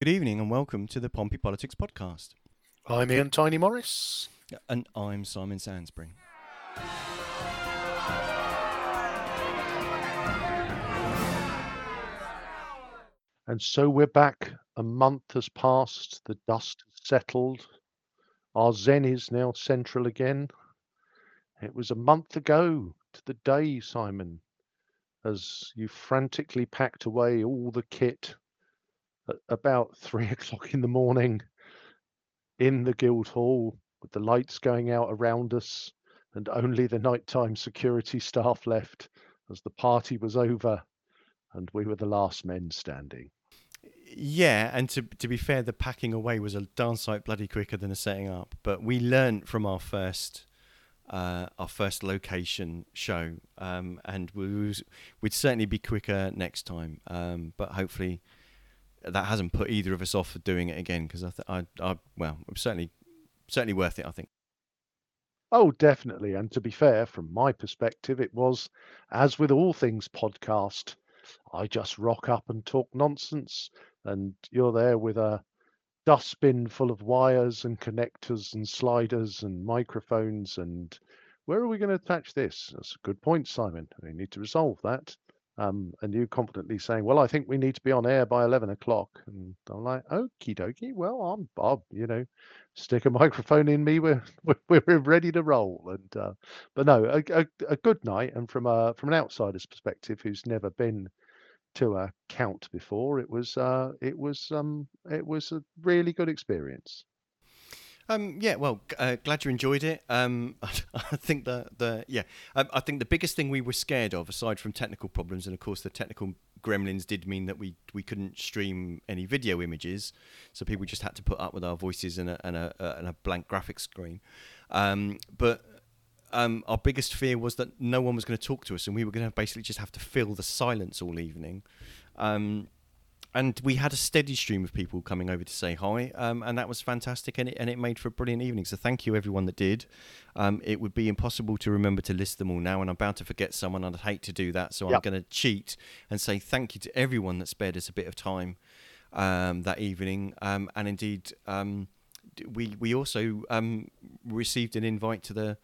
Good evening and welcome to the Pompey Politics podcast. I'm Ian Tiny Morris. And I'm Simon Sansbury. And so we're back. A month has passed. The dust has settled. Our Zen is now central again. It was a month ago to the day, Simon, as you frantically packed away all the kit at about 3 o'clock in the morning in the Guildhall with the lights going out around us and only the nighttime security staff left as the party was over and we were the last men standing. Yeah, and to be fair, the packing away was a darn sight bloody quicker than the setting up, but we learnt from our first location show, and we'd certainly be quicker next time, but hopefully that hasn't put either of us off for doing it again, because certainly worth it, I think. Oh, definitely. And to be fair, from my perspective, it was, as with all things podcast, I just rock up and talk nonsense, and you're there with a dustbin full of wires and connectors and sliders and microphones and where are we going to attach this? That's a good point, Simon. We need to resolve that. And you confidently saying, well, I think we need to be on air by 11 o'clock. And I'm like, okie dokie. Well, I'm Bob, stick a microphone in me. We're ready to roll. And but no, a good night. And from an outsider's perspective, who's never been to a count before, it was a really good experience. Glad you enjoyed it. I think I think the biggest thing we were scared of, aside from technical problems, and of course the technical gremlins did mean that we couldn't stream any video images, so people just had to put up with our voices and a blank graphic screen. But our biggest fear was that no one was going to talk to us, and we were going to basically just have to fill the silence all evening. And we had a steady stream of people coming over to say hi, and that was fantastic, and it made for a brilliant evening. So thank you, everyone that did. It would be impossible to remember to list them all now, and I'm about to forget someone, and I'd hate to do that, so yep. I'm going to cheat and say thank you to everyone that spared us a bit of time that evening. And indeed, we also received an invite to the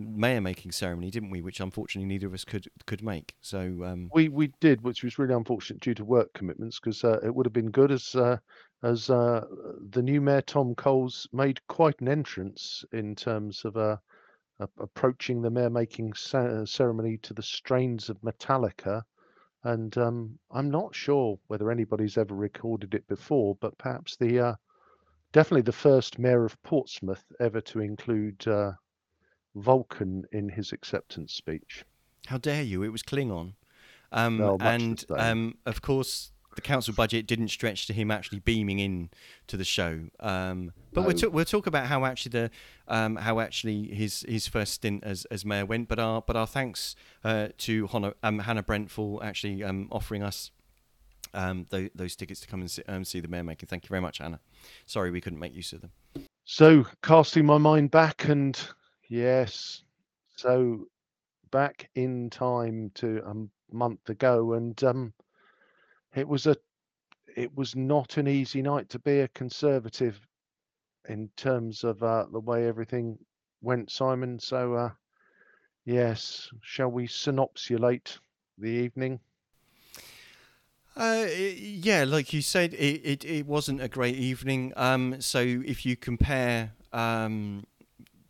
mayor making ceremony, didn't we, which unfortunately neither of us could make, so we did, which was really unfortunate due to work commitments, because it would have been good, as the new mayor Tom Coles made quite an entrance in terms of approaching the mayor making ceremony to the strains of Metallica, and I'm not sure whether anybody's ever recorded it before, but perhaps definitely the first mayor of Portsmouth ever to include Vulcan in his acceptance speech. How dare you? It was Klingon. Of course, the council budget didn't stretch to him actually beaming in to the show. But no. We'll talk about how actually his first stint as mayor went. But our thanks to Hannah Brent for actually offering us those tickets to come and see the mayor making. Thank you very much, Hannah. Sorry we couldn't make use of them. So casting my mind back and. Yes, so back in time to a month ago, and it was not an easy night to be a Conservative in terms of the way everything went, Simon. So, yes, shall we synopsulate the evening? Like you said, it wasn't a great evening. So if you compare.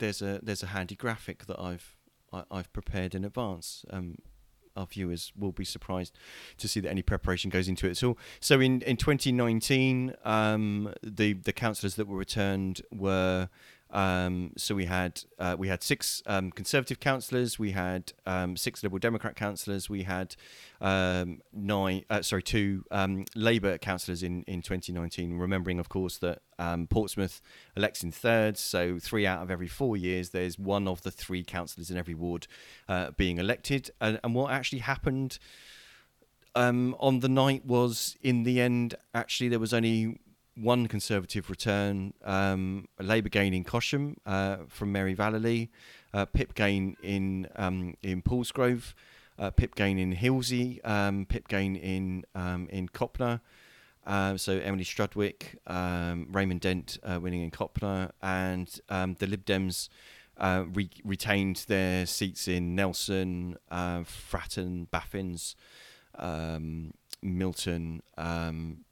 There's a handy graphic that I've prepared in advance. Our viewers will be surprised to see that any preparation goes into it at all. So in 2019, the councillors that were returned were so we had six Conservative councillors, we had six Liberal Democrat councillors, we had two Labour councillors in 2019, remembering of course that Portsmouth elects in thirds, so 3 out of every 4 years there's one of the 3 councillors in every ward being elected, and what actually happened on the night was, in the end, actually there was only one Conservative return, a Labour gain in Cosham from Mary Vallely, Pip gain in Paulsgrove, Pip gain in Hilsey, Pip gain in Copner, So Emily Strudwick, Raymond Dent winning in Copner, and the Lib Dems retained their seats in Nelson, Fratton, Baffins, Milton,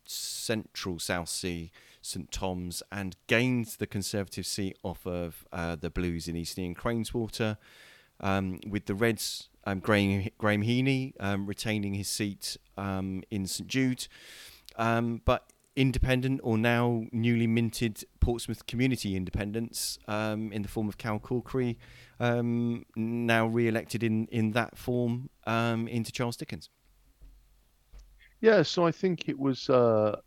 Central South Sea, St Thomas, and gained the Conservative seat off of the Blues in Eastney and Craneswater, with the Reds, Graham Heaney retaining his seat in St Jude, but independent, or now newly minted Portsmouth Community Independents in the form of Cal Corkery, now re-elected in that form into Charles Dickens. Yeah, so I think it was, the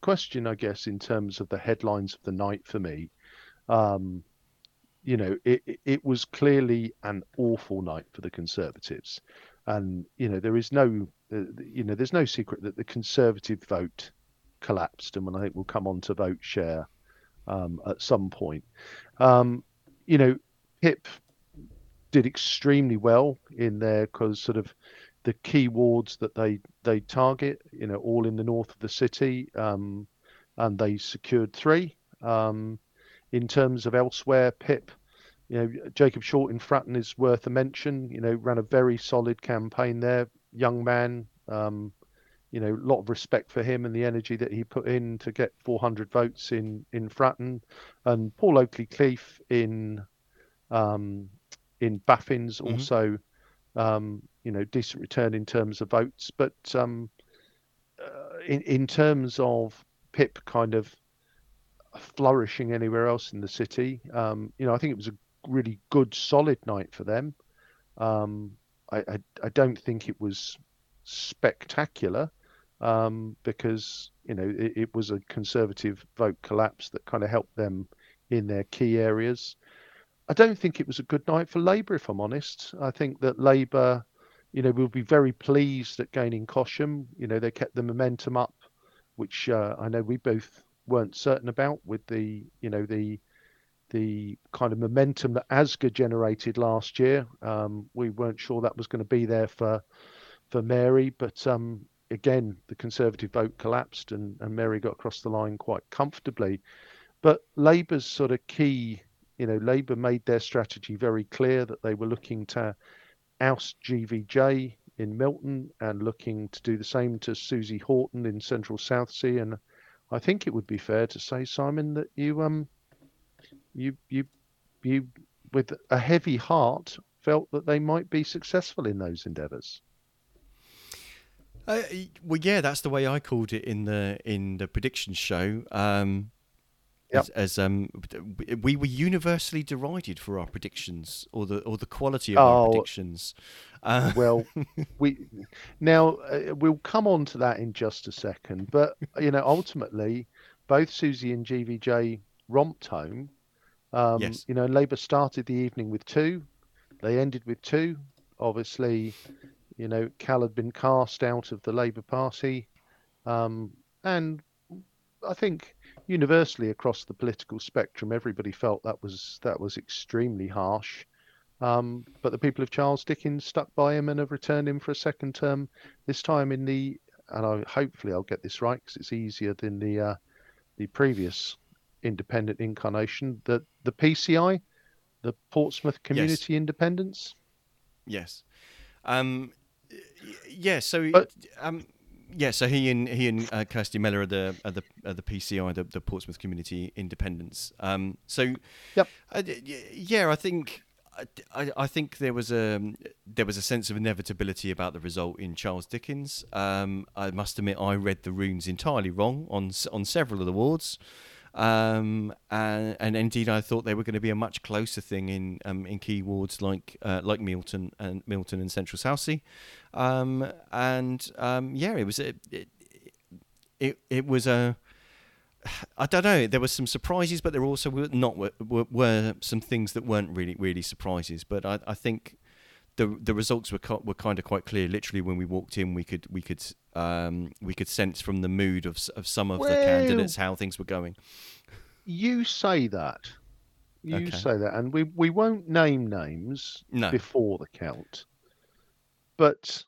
question, I guess, in terms of the headlines of the night for me, it was clearly an awful night for the Conservatives. And, there's no secret that the Conservative vote collapsed. And I think we'll come on to vote share at some point. Pip did extremely well in there because sort of the key wards that they target, all in the north of the city, and they secured 3. In terms of elsewhere, Pip, Jacob Short in Fratton is worth a mention, ran a very solid campaign there. Young man, a lot of respect for him and the energy that he put in to get 400 votes in Fratton. And Paul Oakley-Cleef in Baffins, mm-hmm. also, decent return in terms of votes. But in terms of Pip kind of flourishing anywhere else in the city, I think it was a really good, solid night for them. I don't think it was spectacular because, it was a Conservative vote collapse that kind of helped them in their key areas. I don't think it was a good night for Labour, if I'm honest. I think that Labour, will be very pleased at gaining Cosham. They kept the momentum up, which I know we both weren't certain about with the kind of momentum that Asger generated last year. We weren't sure that was going to be there for Mary, but again, the Conservative vote collapsed and Mary got across the line quite comfortably. But Labour's sort of key... Labour made their strategy very clear that they were looking to oust GVJ in Milton and looking to do the same to Susie Horton in Central South Sea. And I think it would be fair to say, Simon, that you with a heavy heart felt that they might be successful in those endeavours. That's the way I called it in the predictions show. Yep. As we were universally derided for our predictions or the quality of our predictions. Well, we'll come on to that in just a second. But ultimately, both Susie and GVJ romped home. Yes. Labour started the evening with 2. They ended with 2. Obviously, Cal had been cast out of the Labour Party, and I think universally across the political spectrum, everybody felt that was extremely harsh. But the people of Charles Dickens stuck by him and have returned him for a second term. This time hopefully I'll get this right because it's easier than the previous independent incarnation. The PCI, the Portsmouth Community Independents. Yes. So he and Kirsty Mellor are the PCI, the Portsmouth Community Independents. I think there was a sense of inevitability about the result in Charles Dickens. I must admit, I read the runes entirely wrong on several of the wards, and indeed I thought they were going to be a much closer thing in key wards like Milton and Central Southsea. It was I don't know. There were some surprises, but there also were some things that weren't really surprises. But I think the results were kind of quite clear. Literally, when we walked in, we could sense from the mood of some of the candidates how things were going. You say that. And we won't name names before the count. But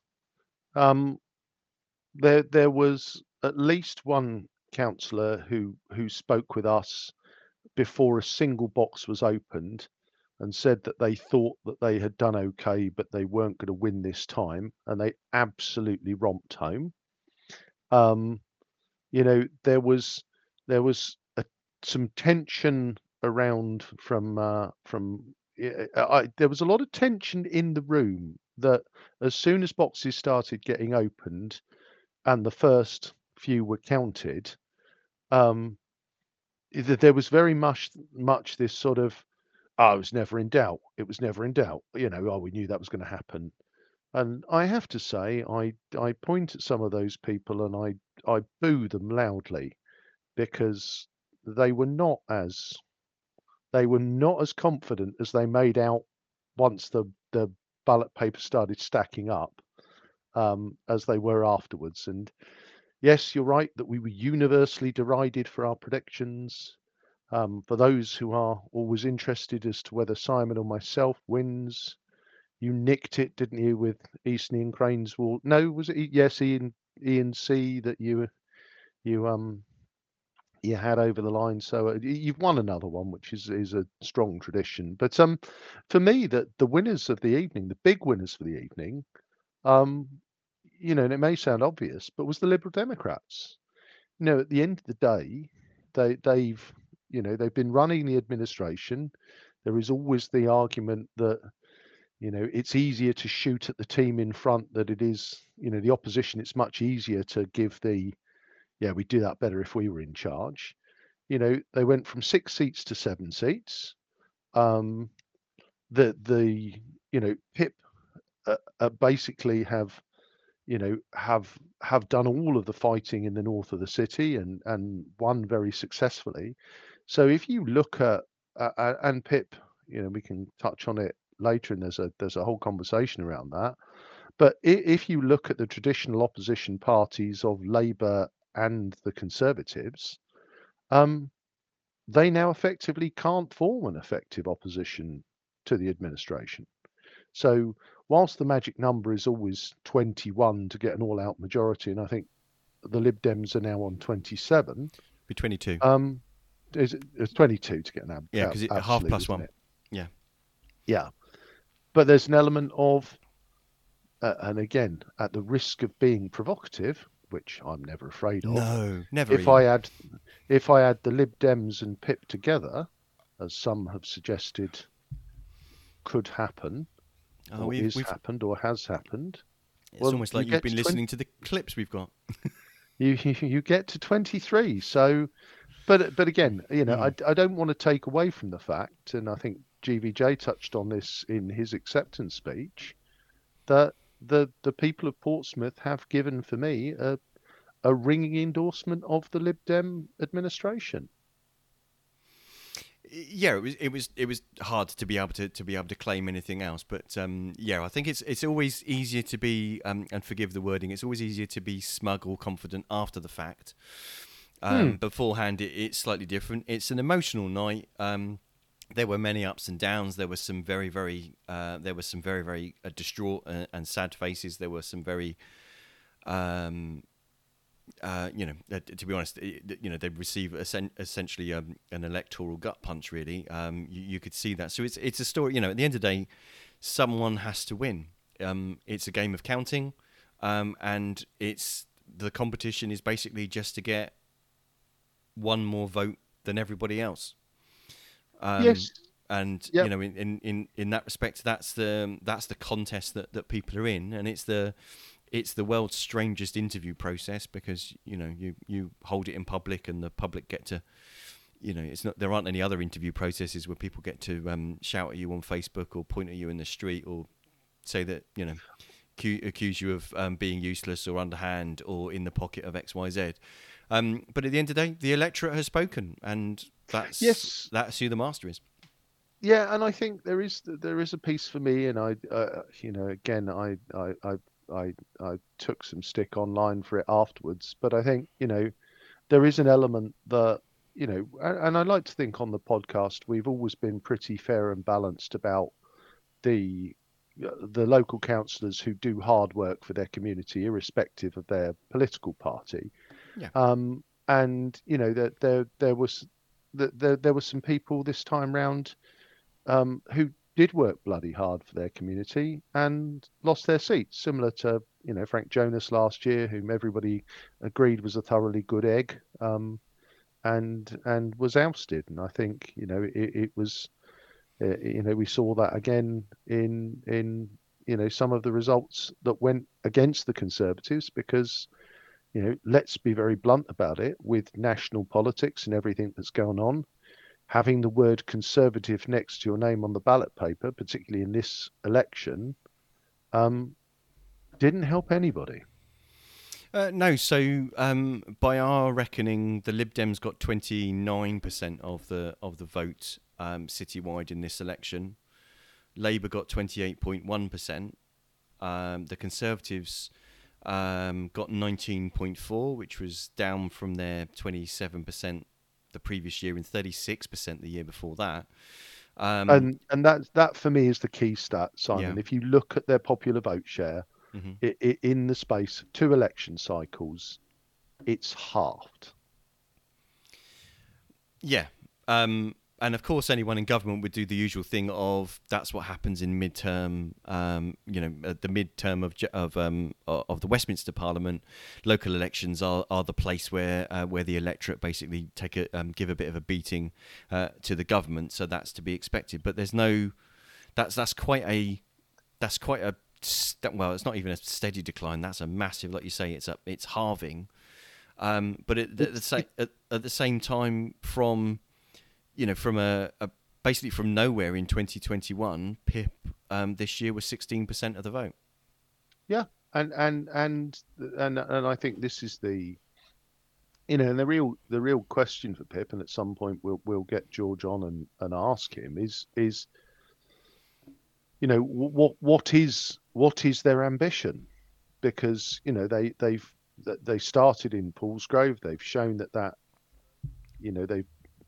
there was at least one councillor who spoke with us before a single box was opened and said that they thought that they had done okay, but they weren't going to win this time, and they absolutely romped home. You know, there was some tension around there was a lot of tension in the room that as soon as boxes started getting opened and the first few were counted, there was very much this sort of, oh, it was never in doubt. It was never in doubt. You know, oh, we knew that was going to happen. And I have to say, I point at some of those people and I boo them loudly, because they were not as confident as they made out once the ballot paper started stacking up, as they were afterwards. And yes, you're right that we were universally derided for our predictions. For those who are always interested as to whether Simon or myself wins, you nicked it, didn't you, with Eastney and Crane's Wall? No, was it? Yes, Ian C that you had over the line. So you've won another one, which is a strong tradition. But for me, the winners of the evening, the big winners for the evening, you know, and it may sound obvious, but was the Liberal Democrats. You know, at the end of the day, they've. You know, they've been running the administration. There is always the argument that, you know, it's easier to shoot at the team in front than it is, you know, the opposition. It's much easier to give the, yeah, we'd do that better if we were in charge. You know, they went from 6 seats to 7 seats. You know, Pip basically have done all of the fighting in the north of the city and won very successfully. So if you look at and Pip, you know, we can touch on it later, and there's a whole conversation around that. But if you look at the traditional opposition parties of Labour and the Conservatives, they now effectively can't form an effective opposition to the administration. So whilst the magic number is always 21 to get an all-out majority, and I think the Lib Dems are now on 27. Be 22. It's 22 to get an absolute. Yeah, because it's half plus one. It? Yeah. Yeah. But there's an element of, and again, at the risk of being provocative, which I'm never afraid of. No, never. If I add the Lib Dems and Pip together, as some have suggested could happen, happened or has happened. It's almost like you've been listening to the clips we've got. you get to 23. So, but again, you know, I don't want to take away from the fact, and I think GVJ touched on this in his acceptance speech, that the people of Portsmouth have given for me a ringing endorsement of the Lib Dem administration. Yeah, it was hard to be able to claim anything else, but yeah, I think it's always easier to be and forgive the wording. It's always easier to be smug or confident after the fact. Beforehand, it's slightly different. It's an emotional night. There were many ups and downs. There were some very, very distraught and sad faces. There were some very. You know, to be honest, you know, they receive essentially an electoral gut punch. Really, you could see that. So it's a story. You know, at the end of the day, someone has to win. It's a game of counting, and it's the competition is basically just to get one more vote than everybody else. Yes. And yep. You know, in that respect, that's the contest that people are in, and it's the world's strangest interview process, because you know you hold it in public, and the public get to, you know, it's not, there aren't any other interview processes where people get to shout at you on Facebook or point at you in the street or say that, you know, accuse you of being useless or underhand or in the pocket of XYZ. But at the end of the day, the electorate has spoken, and that's who the master is. Yeah, and I think there is a piece for me, and I you know, again, I took some stick online for it afterwards, but I think, you know, there is an element that, you know, and I like to think on the podcast, we've always been pretty fair and balanced about the the local councillors who do hard work for their community, irrespective of their political party. Yeah. And you know that there were some people this time round who did work bloody hard for their community and lost their seats, similar to, you know, Frank Jonas last year, whom everybody agreed was a thoroughly good egg, and was ousted. And I think, you know, it was, you know, we saw that again in, you know, some of the results that went against the Conservatives because, you know, let's be very blunt about it, with national politics and everything that's going on, having the word Conservative next to your name on the ballot paper, particularly in this election, didn't help anybody. No, so by our reckoning, the Lib Dems got 29% of the vote citywide in this election. Labour got 28.1%. The Conservatives got 19.4%, which was down from their 27%. The previous year and 36% the year before that, and that for me is the key stat, Simon. Yeah. If you look at their popular vote share, mm-hmm. it in the space of two election cycles, it's halved. Yeah, and of course anyone in government would do the usual thing of that's what happens in midterm. You know, at the midterm of the Westminster Parliament, local elections are the place where the electorate basically give a bit of a beating to the government. So that's to be expected. But there's no, well, it's not even a steady decline. That's a massive, like you say, it's halving. But at the same time, from basically from nowhere in 2021, Pip this year was 16% of the vote. Yeah, and I think this is the, you know, and the real question for Pip, and at some point we'll get George on and ask him is, you know, what is their ambition? Because, you know, they started in Paulsgrove. They've shown that, you know,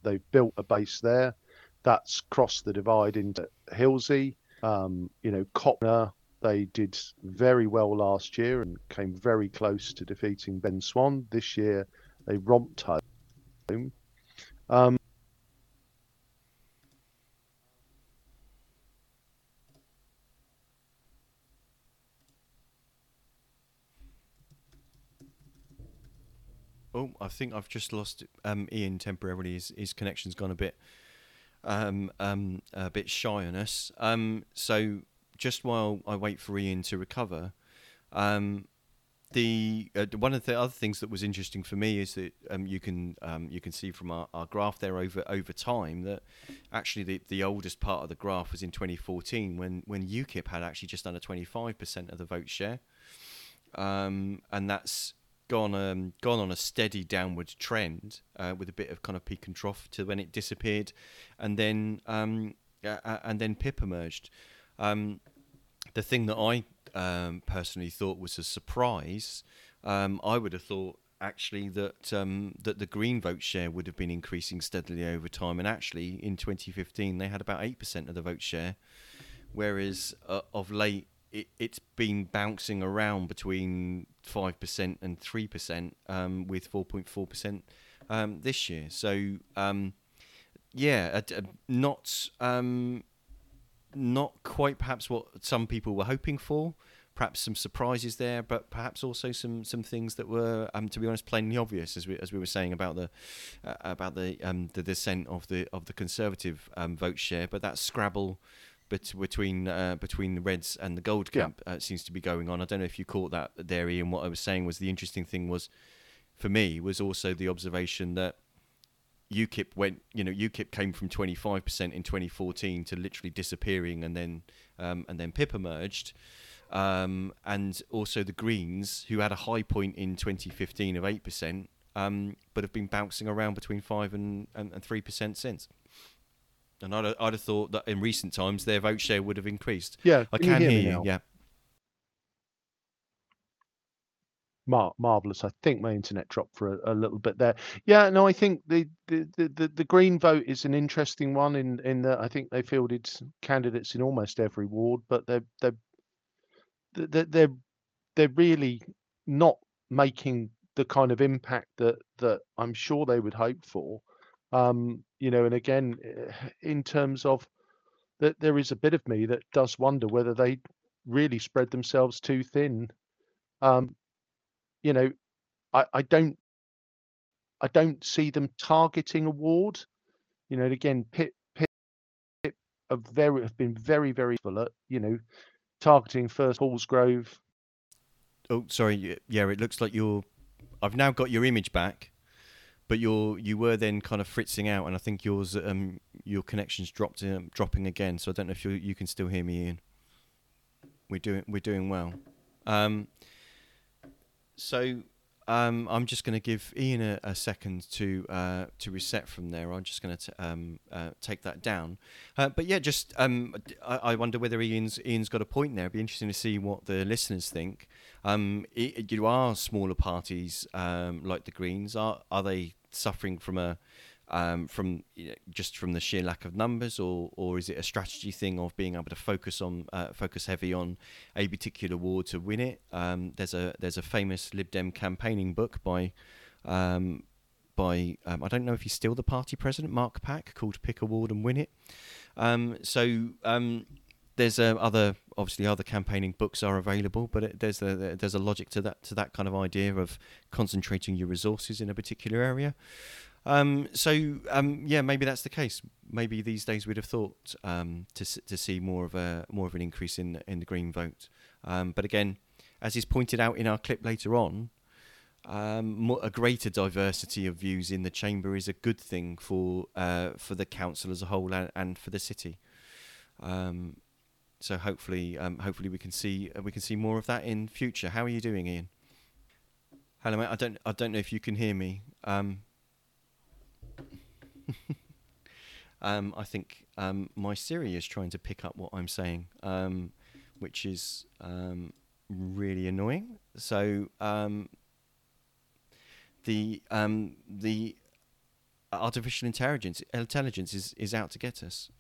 They've built a base there that's crossed the divide into Hilsey. You know, Copner, they did very well last year and came very close to defeating Ben Swan. This year, they romped home. Oh, I think I've just lost Ian temporarily. His connection's gone a bit shy on us. So just while I wait for Ian to recover, the one of the other things that was interesting for me is that you can see from our graph there over time that actually the oldest part of the graph was in 2014 when UKIP had actually just under 25% of the vote share, and that's gone on a steady downward trend with a bit of kind of peak and trough to when it disappeared, and then Pip emerged. The thing that I personally thought was a surprise, I would have thought actually that the Green vote share would have been increasing steadily over time, and actually in 2015 they had about 8% of the vote share, whereas of late it's been bouncing around between 5% and 3%, with 4.4% this year. So not quite perhaps what some people were hoping for. Perhaps some surprises there, but perhaps also some things that were, to be honest, plainly obvious, as we were saying about the descent of the Conservative vote share. But that scrabble between the Reds and the Gold camp seems to be going on. I don't know if you caught that there, Ian. What I was saying was the interesting thing was, for me, was also the observation that UKIP came from 25% in 2014 to literally disappearing, and then Pip emerged, and also the Greens, who had a high point in 2015 of 8%, but have been bouncing around between 5% and 3% since. And I'd have thought that in recent times their vote share would have increased. Yeah, I can hear you now. Yeah. Marvellous. I think my internet dropped for a little bit there. Yeah, no, I think the Green vote is an interesting one in that I think they fielded candidates in almost every ward, but they're really not making the kind of impact that I'm sure they would hope for. You know, and again, in terms of that, there is a bit of me that does wonder whether they really spread themselves too thin. You know, I don't see them targeting a ward. You know, and again, Pip have been very, very full at, you know, targeting first Paulsgrove. Oh, sorry. Yeah, it looks like I've now got your image back, but you were then kind of fritzing out, and I think yours your connection's dropping again. So I don't know if you can still hear me, Ian. We're doing well. I'm just going to give Ian a second to reset from there. I'm just going to take that down. But yeah, just I wonder whether Ian's got a point there. It'd be interesting to see what the listeners think. You are smaller parties like the Greens. Are they suffering from a from the sheer lack of numbers, or is it a strategy thing of being able to focus heavy on a particular ward to win it? There's a famous Lib Dem campaigning book by I don't know if he's still the party president, Mark Pack, called "Pick a Ward and Win It." There's other campaigning books are available, but there's a logic to that kind of idea of concentrating your resources in a particular area. Yeah, maybe that's the case. Maybe these days we'd have thought to see more of an increase in the Green vote. But again, as is pointed out in our clip later on, a greater diversity of views in the chamber is a good thing for the council as a whole and for the city. So hopefully we can see more of that in future. How are you doing, Ian? Hello, mate. I don't know if you can hear me. I think my Siri is trying to pick up what I'm saying, which is really annoying. So the artificial intelligence is out to get us.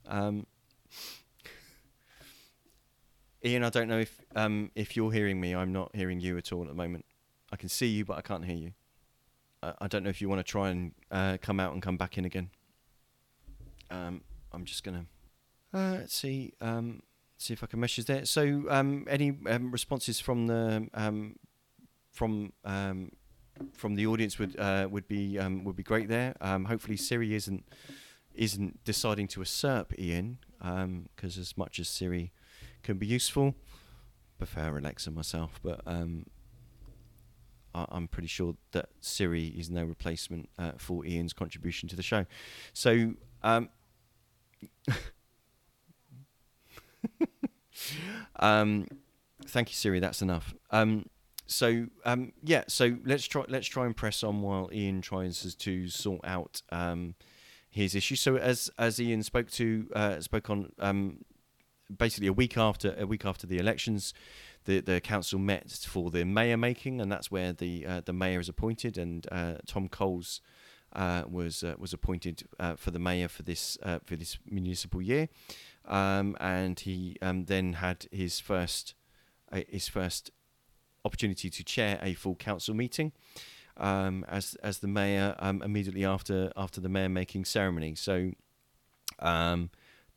Ian, I don't know if you're hearing me. I'm not hearing you at all at the moment. I can see you, but I can't hear you. I don't know if you want to try and come out and come back in again. I'm just going to see if I can message there. So any responses from the audience would be great there. Hopefully Siri isn't deciding to usurp Ian, because as much as Siri can be useful, I prefer Alexa myself, but I'm pretty sure that Siri is no replacement for Ian's contribution to the show. So, thank you, Siri. That's enough. So let's try and press on while Ian tries to sort out his issue. So as Ian spoke on basically a week after the elections, the council met for the mayor making, and that's where the mayor is appointed. And Tom Coles was appointed for the mayor for this municipal year, and he then had his first opportunity to chair a full council meeting as the mayor immediately after the mayor making ceremony. So.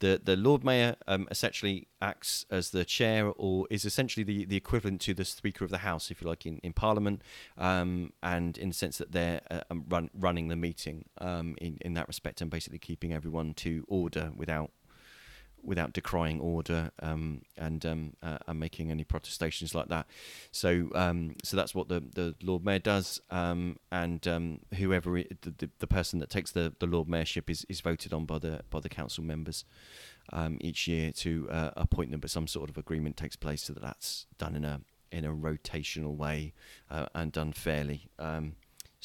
The Lord Mayor essentially acts as the chair, or is essentially the equivalent to the Speaker of the House, if you like, in Parliament, and in the sense that they're running the meeting in that respect, and basically keeping everyone to order without decrying order and making any protestations like that. So so that's what the Lord Mayor does, and whoever the person that takes the Lord Mayorship is voted on by the council members each year to appoint them. But some sort of agreement takes place so that's done in a rotational way and done fairly. And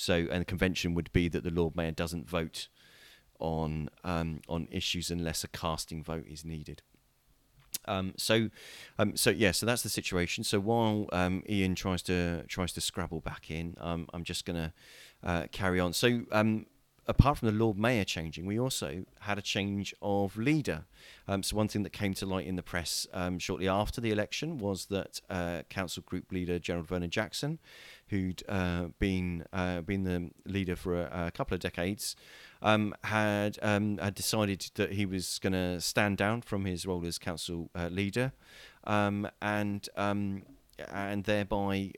the convention would be that the Lord Mayor doesn't vote on issues unless a casting vote is needed. So that's the situation. So while Ian tries to scrabble back in, I'm just going to carry on. So apart from the Lord Mayor changing, we also had a change of leader. So one thing that came to light in the press shortly after the election was that council group leader Gerald Vernon-Jackson, who'd been the leader for a couple of decades, had decided that he was going to stand down from his role as council leader, and thereby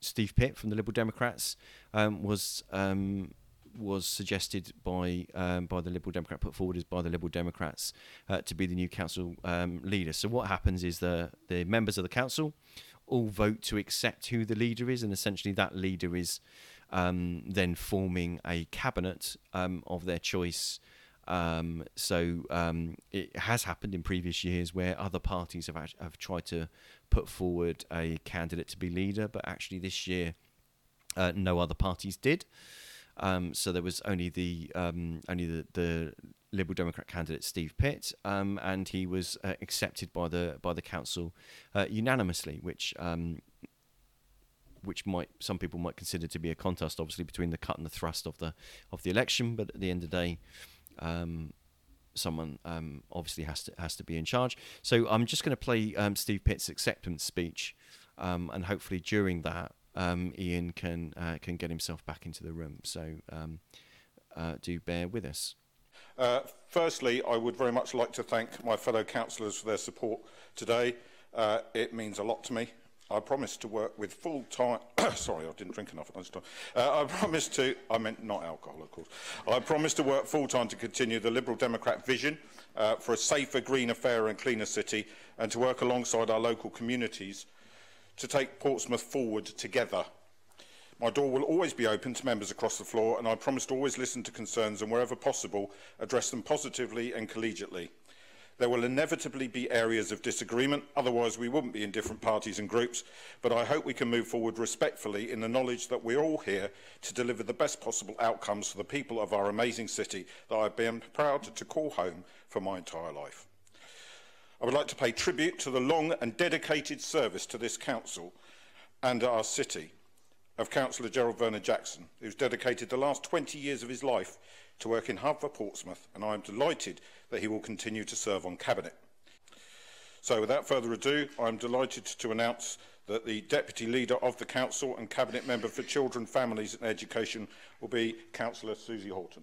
Steve Pitt from the Liberal Democrats was suggested by the Liberal Democrat, put forward as by the Liberal Democrats to be the new council leader. So what happens is the members of the council all vote to accept who the leader is, and essentially that leader is then forming a cabinet of their choice. So it has happened in previous years where other parties have tried to put forward a candidate to be leader, but actually this year no other parties did. So there was only the Liberal Democrat candidate Steve Pitt, and he was accepted by the council unanimously, which some people might consider to be a contest, obviously between the cut and the thrust of the election. But at the end of the day, someone obviously has to be in charge. So I'm just going to play Steve Pitt's acceptance speech, and hopefully during that, Ian can get himself back into the room. So do bear with us. Firstly, I would very much like to thank my fellow councillors for their support today. It means a lot to me. I promised to work with full time. Sorry, I didn't drink enough at lunchtime. I meant not alcohol, of course. I promised to work full time to continue the Liberal Democrat vision for a safer, greener, fairer, and cleaner city, and to work alongside our local communities to take Portsmouth forward together. My door will always be open to members across the floor, and I promise to always listen to concerns and, wherever possible, address them positively and collegiately. There will inevitably be areas of disagreement, otherwise we wouldn't be in different parties and groups, but I hope we can move forward respectfully in the knowledge that we're all here to deliver the best possible outcomes for the people of our amazing city that I've been proud to call home for my entire life. I would like to pay tribute to the long and dedicated service to this council and our city of Councillor Gerald Vernon-Jackson, who's dedicated the last 20 years of his life to work in hub for Portsmouth, and I am delighted that he will continue to serve on Cabinet. So without further ado, I am delighted to announce that the Deputy Leader of the Council and Cabinet Member for Children, Families and Education will be Councillor Susie Horton.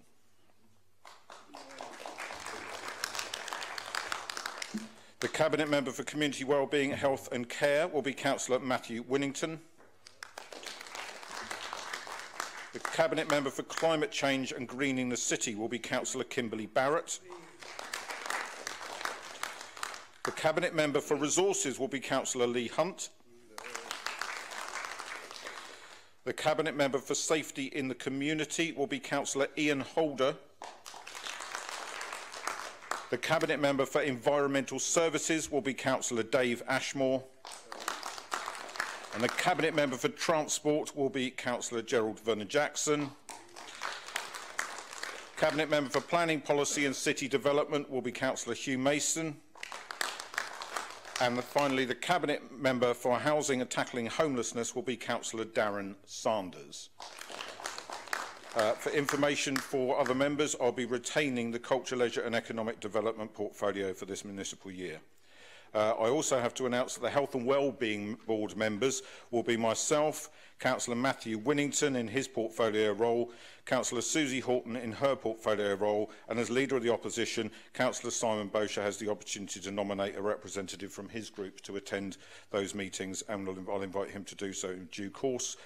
The Cabinet Member for Community Wellbeing, Health and Care will be Councillor Matthew Winnington. The Cabinet Member for Climate Change and Greening the City will be Councillor Kimberly Barrett. The Cabinet Member for Resources will be Councillor Lee Hunt. The Cabinet Member for Safety in the Community will be Councillor Ian Holder. The Cabinet Member for Environmental Services will be Councillor Dave Ashmore. And the Cabinet Member for Transport will be Councillor Gerald Vernon-Jackson. Cabinet Member for Planning, Policy and City Development will be Councillor Hugh Mason. And finally, the Cabinet Member for Housing and Tackling Homelessness will be Councillor Darren Sanders. For information for other members, I'll be retaining the Culture, Leisure and Economic Development portfolio for this municipal year. I also have to announce that the Health and Wellbeing Board members will be myself, Councillor Matthew Winnington in his portfolio role, Councillor Susie Horton in her portfolio role, and as Leader of the Opposition, Councillor Simon Boucher has the opportunity to nominate a representative from his group to attend those meetings, and I'll invite him to do so in due course.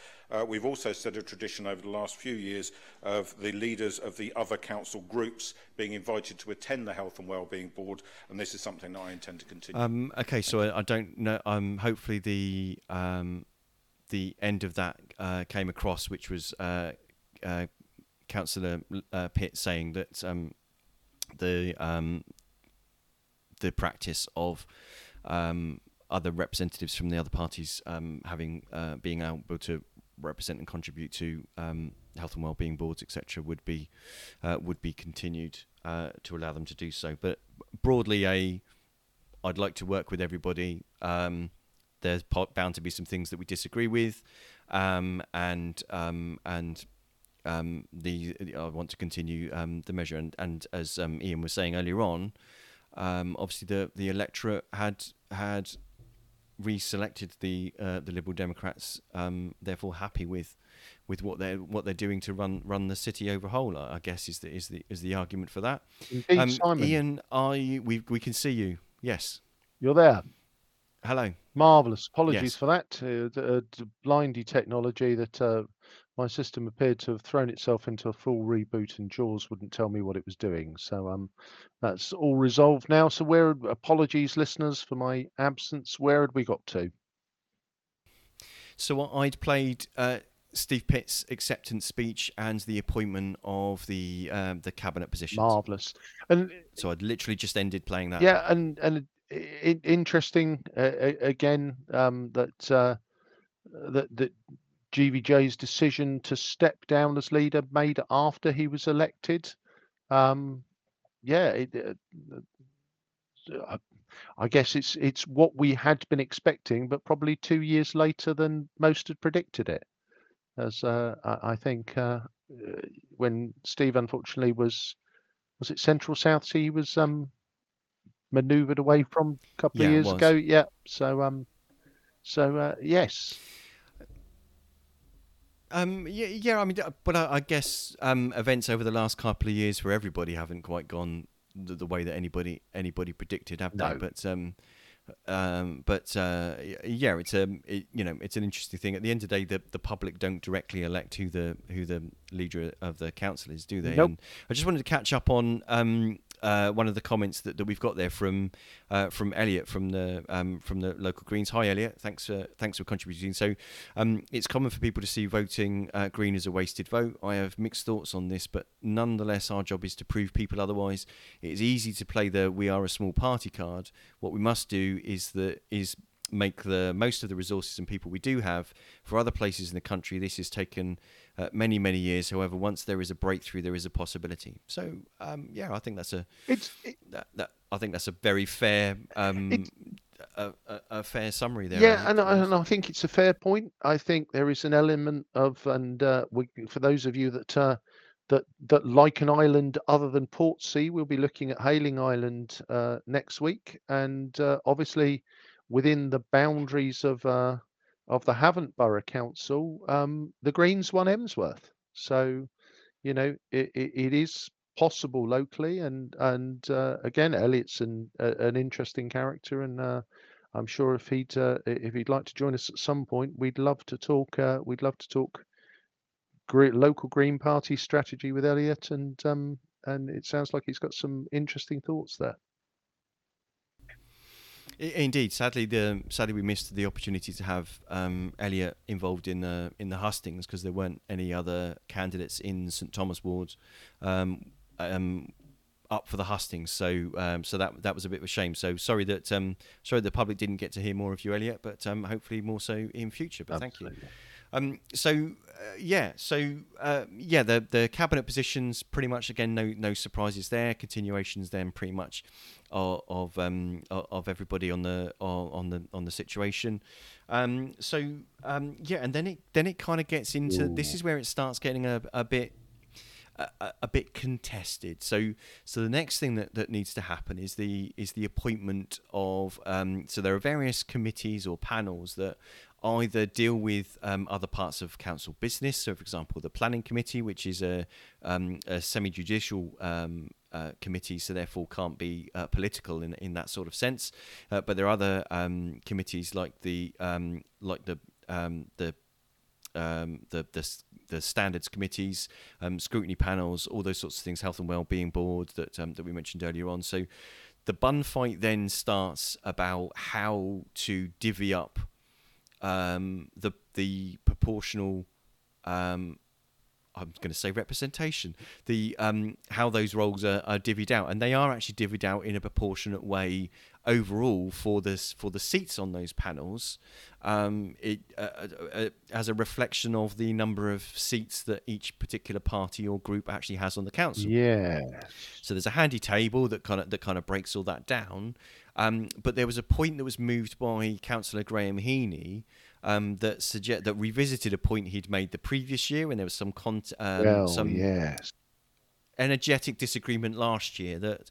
We've also set a tradition over the last few years of the leaders of the other council groups being invited to attend the Health and Wellbeing Board, and this is something that I intend to continue. Okay, so I don't know. Hopefully the end of that came across, which was Councillor Pitt saying that the practice of other representatives from the other parties being able to represent and contribute to health and wellbeing boards, etc., would be continued to allow them to do so. But broadly, I'd like to work with everybody. There's bound to be some things that we disagree with, I want to continue the measure. And as Ian was saying earlier on, obviously the electorate had reselected the Liberal Democrats, therefore happy with what they're doing to run the city over whole, I guess is the argument for that. Indeed, Simon. Ian, we can see you. Yes, you're there. Hello. Marvellous. Apologies for that. Blindy technology that my system appeared to have thrown itself into a full reboot, and Jaws wouldn't tell me what it was doing. So that's all resolved now. So apologies, listeners, for my absence. Where had we got to? So I'd played Steve Pitt's acceptance speech and the appointment of the cabinet positions. Marvellous. And so I'd literally just ended playing that. Yeah, and interesting again that GVJ's decision to step down as leader made after he was elected. I guess it's what we had been expecting, but probably 2 years later than most had predicted it. As I think when Steve unfortunately was it Central South Sea, he was manoeuvred away from a couple of years ago. Yeah. So yes. I mean, but I guess events over the last couple of years for everybody haven't quite gone the way that anybody predicted, have they? But it's an interesting thing. At the end of the day, the public don't directly elect who the leader of the council is, do they? Nope. And I just wanted to catch up on one of the comments that we've got there from Elliot from the local Greens. Hi Elliot, thanks for contributing. So it's common for people to see voting Green as a wasted vote. I have mixed thoughts on this, but nonetheless our job is to prove people otherwise. It is easy to play the "we are a small party" card. What we must do is make the most of the resources and people we do have. For other places in the country, this has taken many, many years. However, once there is a breakthrough, there is a possibility. So, I think that's a very fair a fair summary there. Yeah, and I think it's a fair point. I think there is an element of, and for those of you that like an island other than Portsea, we'll be looking at Hayling Island next week, and obviously, within the boundaries of the Havant Borough Council, the Greens won Emsworth. So, it is possible locally. And again, Elliot's an interesting character, and I'm sure if he'd like to join us at some point, we'd love to talk. We'd love to talk local Green Party strategy with Elliot, and it sounds like he's got some interesting thoughts there. Indeed, sadly we missed the opportunity to have Elliot involved in the hustings because there weren't any other candidates in St Thomas Ward up for the hustings. So that was a bit of a shame. So sorry the public didn't get to hear more of you, Elliot, but hopefully more so in future. But absolutely. Thank you. The cabinet positions, pretty much again no surprises there. Continuations then pretty much of everybody on the situation. And then it kind of gets into This is where it starts getting a bit contested. So the next thing that needs to happen is the appointment of so there are various committees or panels that either deal with other parts of council business. So, for example, the planning committee, which is a semi-judicial committee, so therefore can't be political in that sort of sense. But there are other committees like the standards committees, scrutiny panels, all those sorts of things, health and wellbeing board that we mentioned earlier on. So, the bun fight then starts about how to divvy up the proportional I'm going to say representation, how those roles are divvied out, and they are actually divvied out in a proportionate way overall for the seats on those panels, as a reflection of the number of seats that each particular party or group actually has on the council. Yeah. So there's a handy table that kind of breaks all that down. But there was a point that was moved by Councillor Graham Heaney that revisited a point he'd made the previous year, and there was some energetic disagreement last year that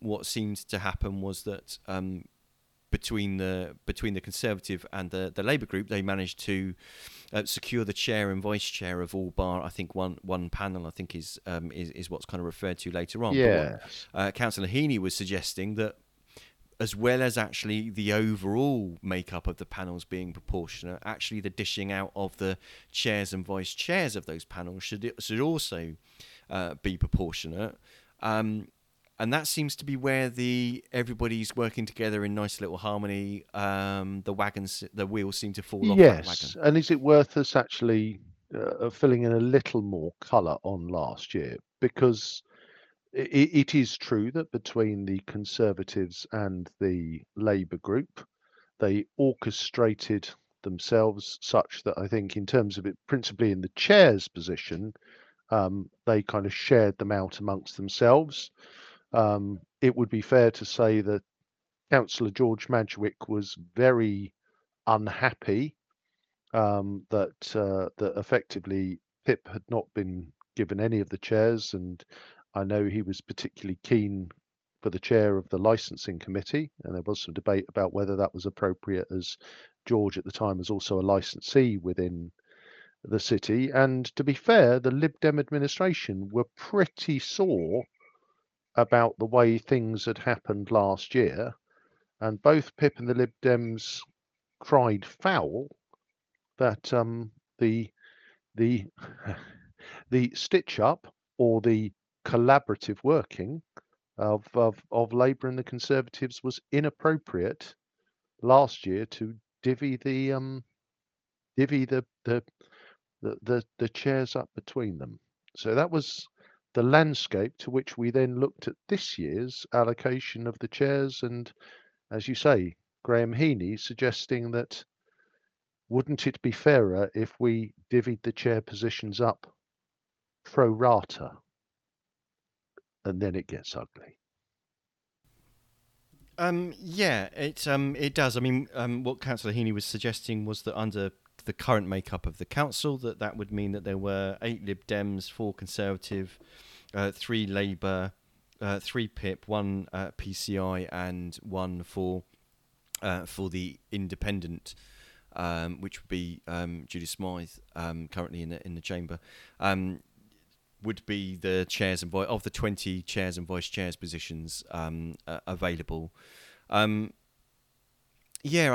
what seemed to happen was that between the Conservative and the Labour group, they managed to secure the chair and vice chair of all bar, I think, one panel, I think is what's kind of referred to later on. Yeah. But Councillor Heaney was suggesting that, as well as actually the overall makeup of the panels being proportionate, actually the dishing out of the chairs and vice chairs of those panels should also be proportionate. And that seems to be where everybody's working together in nice little harmony. The wheels seem to fall off that wagon. Yes, and is it worth us actually filling in a little more colour on last year? Because it is true that between the Conservatives and the Labour group, they orchestrated themselves such that I think in terms of it, principally in the chair's position, they kind of shared them out amongst themselves. It would be fair to say that Councillor George Madgwick was very unhappy that effectively Pip had not been given any of the chairs, and I know he was particularly keen for the chair of the licensing committee, and there was some debate about whether that was appropriate, as George at the time was also a licensee within the city. And to be fair, the Lib Dem administration were pretty sore about the way things had happened last year, and both Pip and the Lib Dems cried foul that the stitch up or the collaborative working of Labour and the Conservatives was inappropriate last year to divvy the chairs up between them. So that was the landscape to which we then looked at this year's allocation of the chairs, and, as you say, Graham Heaney suggesting that wouldn't it be fairer if we divvied the chair positions up pro rata, and then it gets ugly. It does. I mean, what Councillor Heaney was suggesting was that under the current makeup of the council, that would mean that there were 8 Lib Dems, 4 Conservative, 3 Labour, 3 PIP, 1 PCI, and 1 for the Independent, which would be Judy Smythe, currently in the chamber, would be the chairs and of the 20 chairs and vice chairs positions available. I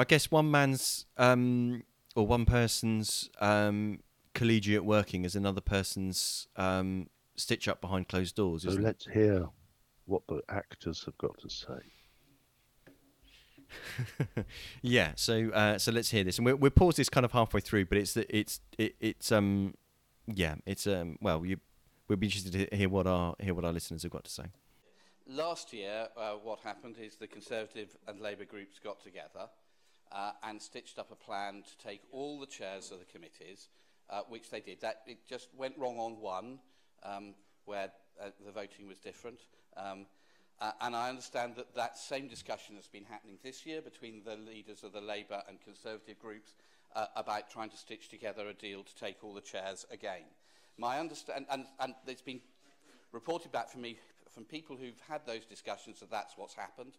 guess one man's or one person's collegiate working is another person's stitch up behind closed doors. So let's hear what the actors have got to say. So let's hear this, and we'll pause this kind of halfway through. But we'll be interested to hear what our listeners have got to say. Last year, what happened is the Conservative and Labour groups got together and stitched up a plan to take all the chairs of the committees, which they did. That it just went wrong on one, where the voting was different. And I understand that same discussion has been happening this year between the leaders of the Labour and Conservative groups about trying to stitch together a deal to take all the chairs again. My understand, and it's been reported back from me from people who've had those discussions that's what's happened,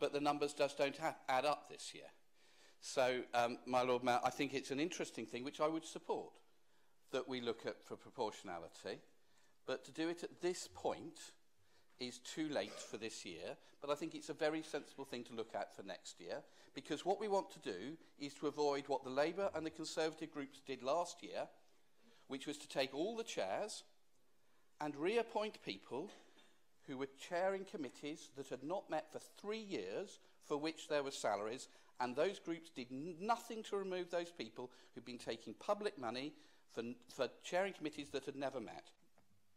but the numbers just don't add up this year. So, my Lord Mayor, I think it's an interesting thing, which I would support, that we look at for proportionality, but to do it at this point is too late for this year, but I think it's a very sensible thing to look at for next year, because what we want to do is to avoid what the Labour and the Conservative groups did last year, which was to take all the chairs and reappoint people who were chairing committees that had not met for 3 years, for which there were salaries, and those groups did nothing to remove those people who'd been taking public money for chairing committees that had never met.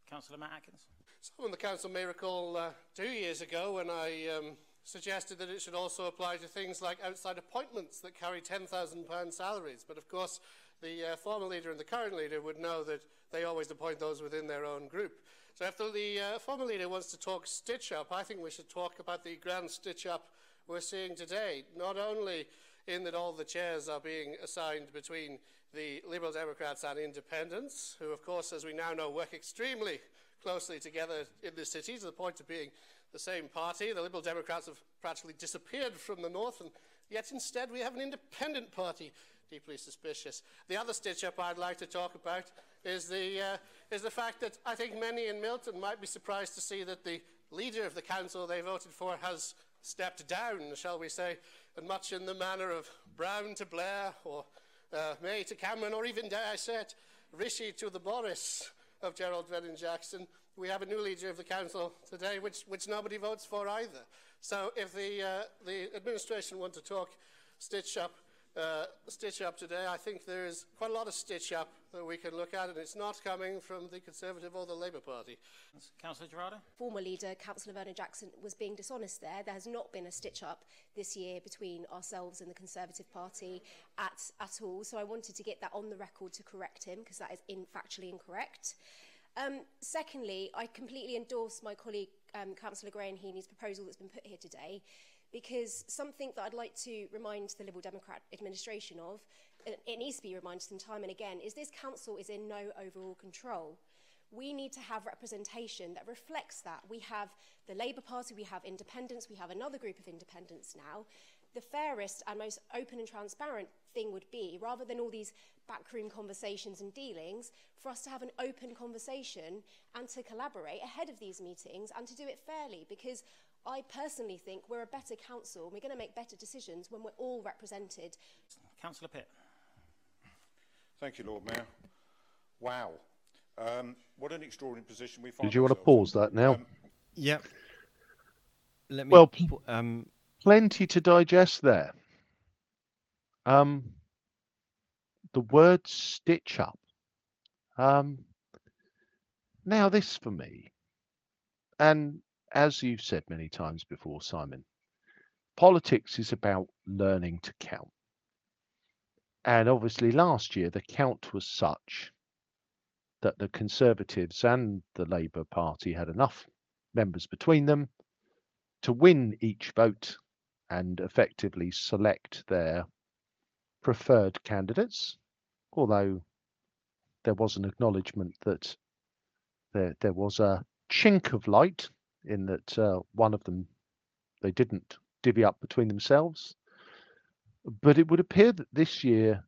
Councillor Matt Atkins. So on the council may recall 2 years ago when I suggested that it should also apply to things like outside appointments that carry £10,000 salaries, but of course the former leader and the current leader would know that they always appoint those within their own group. So if the former leader wants to talk stitch-up, I think we should talk about the grand stitch-up we're seeing today, not only in that all the chairs are being assigned between the Liberal Democrats and Independents, who, of course, as we now know, work extremely closely together in the city to the point of being the same party. The Liberal Democrats have practically disappeared from the north, and yet instead we have an independent party. Deeply suspicious. The other stitch-up I'd like to talk about is the fact that I think many in Milton might be surprised to see that the leader of the council they voted for has stepped down, shall we say, and much in the manner of Brown to Blair, or May to Cameron, or even, dare I say it, Rishi to the Boris of Gerald Vernon-Jackson, we have a new leader of the council today, which nobody votes for either. So if the administration want to talk stitch up today, I think there is quite a lot of stitch up that we can look at, and it's not coming from the Conservative or the Labour Party. Councillor Gerardo? Former leader, Councillor Vernon-Jackson, was being dishonest there. There has not been a stitch up this year between ourselves and the Conservative Party at all. So I wanted to get that on the record to correct him, because that is factually incorrect. Secondly, I completely endorse my colleague, Councillor Graham Heaney's proposal that's been put here today, because something that I'd like to remind the Liberal Democrat administration of, and it needs to be reminded them time and again, is this council is in no overall control. We need to have representation that reflects that. We have the Labour Party, we have independents, we have another group of independents now. The fairest and most open and transparent thing would be, rather than all these backroom conversations and dealings, for us to have an open conversation and to collaborate ahead of these meetings and to do it fairly, because I personally think we're a better council and we're going to make better decisions when we're all represented. Councillor Pitt. Thank you, Lord Mayor. Wow. What an extraordinary position we find. Did you want to pause that now? Yep. Let me, well, plenty to digest there. The word stitch up. Now this for me, and as you've said many times before, Simon, politics is about learning to count. And obviously last year the count was such that the Conservatives and the Labour Party had enough members between them to win each vote and effectively select their preferred candidates, although there was an acknowledgement that there was a chink of light in that one of them, they didn't divvy up between themselves. But it would appear that this year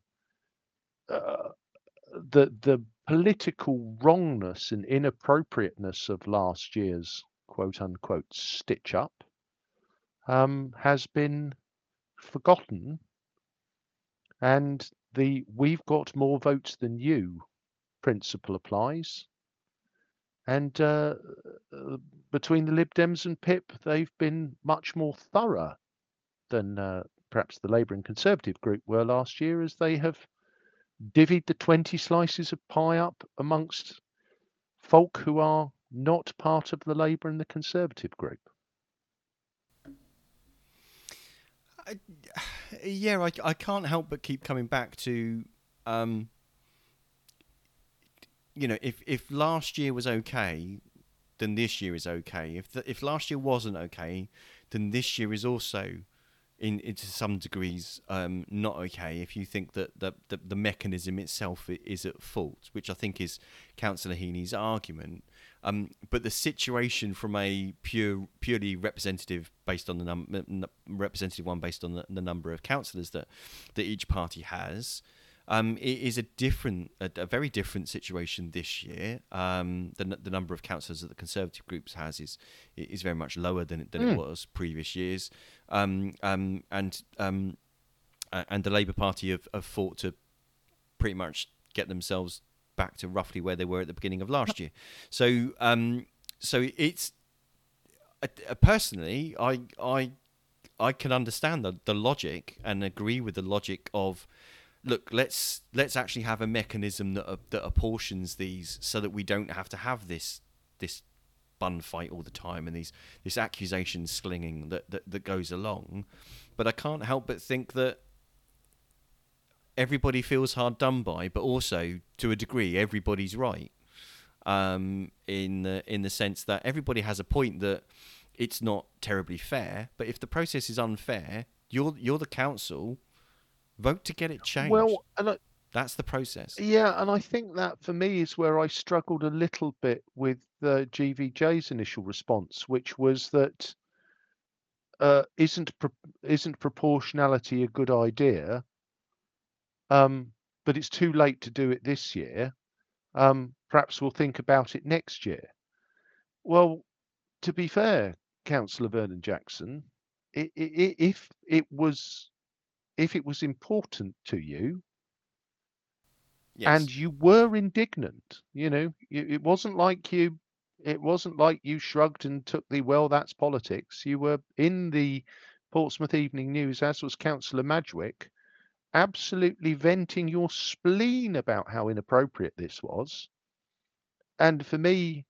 the political wrongness and inappropriateness of last year's quote-unquote stitch-up has been forgotten, and the "we've got more votes than you" principle applies. And between the Lib Dems and Pip, they've been much more thorough than perhaps the Labour and Conservative group were last year, as they have divvied the 20 slices of pie up amongst folk who are not part of the Labour and the Conservative group. I can't help but keep coming back to, if last year was okay, then this year is okay. If last year wasn't okay, then this year is also to some degrees not okay, if you think that the mechanism itself is at fault, which I think is Councillor Heaney's argument. But the situation from a purely representative based on the representative one based on the number of councillors that each party has, it is a very different situation this year. The number of councillors that the Conservative groups has is very much lower than it was previous years. And the Labour Party have fought to pretty much get themselves back to roughly where they were at the beginning of last year. So personally, I can understand the logic and agree with the logic of, look, let's actually have a mechanism that apportions these so that we don't have to have this bun fight all the time and this accusation slinging that goes along. But I can't help but think that everybody feels hard done by, but also to a degree everybody's right, in the sense that everybody has a point that it's not terribly fair, but if the process is unfair, you're the council, vote to get it changed. Well, and that's the process. Yeah, and I think that for me is where I struggled a little bit with the GVJ's initial response, which was that isn't proportionality a good idea? But it's too late to do it this year. Perhaps we'll think about it next year. Well, to be fair, Councillor Vernon-Jackson, if it was important to you, yes, and you were indignant, you know, it wasn't like you shrugged and took the, well, that's politics. You were in the Portsmouth Evening News, as was Councillor Madgwick, absolutely venting your spleen about how inappropriate this was. And for me,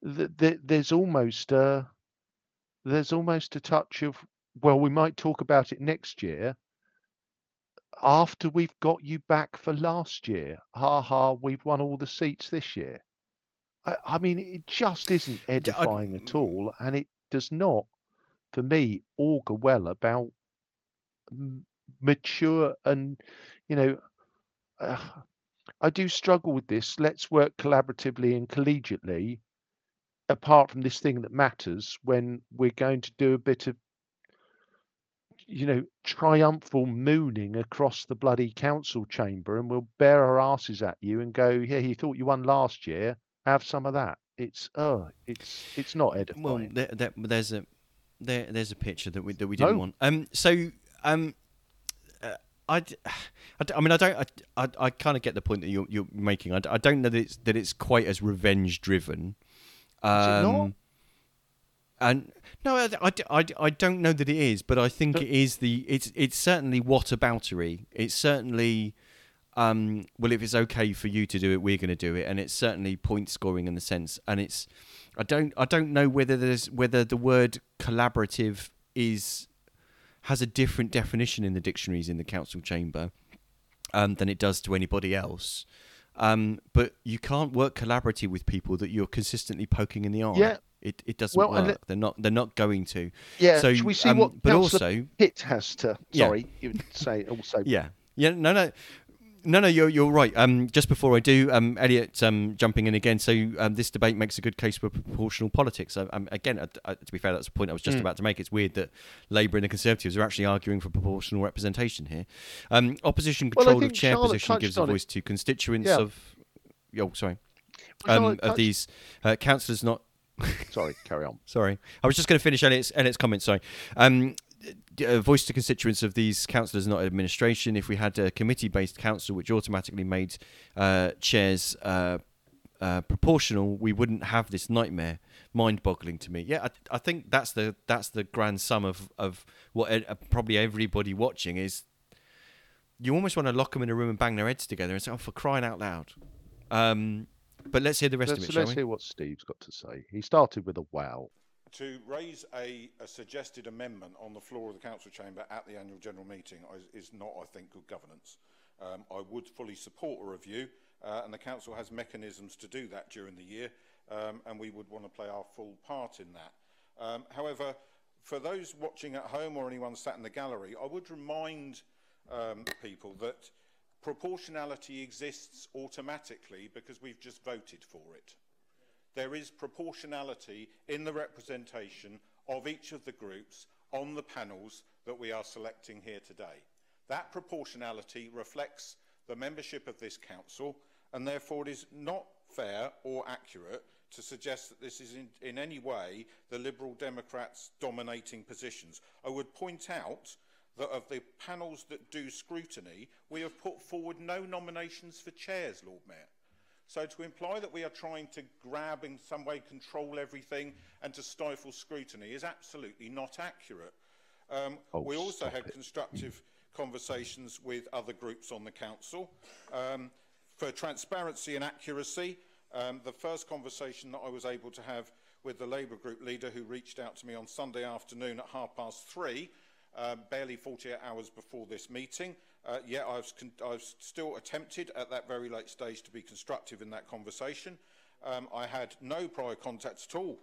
there's almost a touch of, well, we might talk about it next year after we've got you back for last year. Ha ha, we've won all the seats this year. I mean, it just isn't edifying at all, and it does not, for me, augur well about mature and, you know, I do struggle with this. Let's work collaboratively and collegiately, apart from this thing that matters, when we're going to do a bit of, you know, triumphal mooning across the bloody council chamber, and we'll bare our asses at you and go, yeah, you thought you won last year, have some of that. It's not edifying. Well, there's a picture that we didn't want. I kind of get the point that you're making. I don't know that it's quite as revenge driven. Is it not? And no, I don't know that it is, but I think it's certainly whataboutery. It's certainly well, if it's okay for you to do it, we're going to do it, and it's certainly point scoring in the sense. And it's I don't know whether the word collaborative has a different definition in the dictionaries in the council chamber than it does to anybody else. But you can't work collaboratively with people that you're consistently poking in the eye. Yeah. It doesn't work. They're not going to. Yeah. So should we see what? But also, Pitt has to. Sorry, yeah. You would say also. Yeah. Yeah. No. You're right. Just before I do, Elliot, jumping in again. So this debate makes a good case for proportional politics. Again, to be fair, that's a point I was just about to make. It's weird that Labour and the Conservatives are actually arguing for proportional representation here. Opposition control of chair Charlotte position gives a voice to constituents of. Oh, sorry. Of these councillors not. Sorry, carry on. Sorry, I was just going to finish Elliot's comment. Sorry. Voice to constituents of these councillors, not administration. If we had a committee-based council which automatically made chairs proportional, we wouldn't have this nightmare. Mind-boggling to me. Yeah, I think that's the grand sum of what probably everybody watching is. You almost want to lock them in a room and bang their heads together and say, "Oh, for crying out loud!" But let's hear the rest of it. Let's hear what Steve's got to say. He started with a wow. To raise a suggested amendment on the floor of the council chamber at the annual general meeting is not, I think, good governance. I would fully support a review, and the council has mechanisms to do that during the year, and we would want to play our full part in that. However, for those watching at home or anyone sat in the gallery, I would remind people that proportionality exists automatically because we've just voted for it. There is proportionality in the representation of each of the groups on the panels that we are selecting here today. That proportionality reflects the membership of this council, and therefore it is not fair or accurate to suggest that this is in any way the Liberal Democrats' dominating positions. I would point out that of the panels that do scrutiny, we have put forward no nominations for chairs, Lord Mayor. So to imply that we are trying to grab in some way, control everything and to stifle scrutiny is absolutely not accurate. We also had constructive conversations with other groups on the council. For transparency and accuracy, the first conversation that I was able to have with the Labour group leader, who reached out to me on Sunday afternoon at 3:30, barely 48 hours before this meeting, Yeah, I've still attempted at that very late stage to be constructive in that conversation. I had no prior contact at all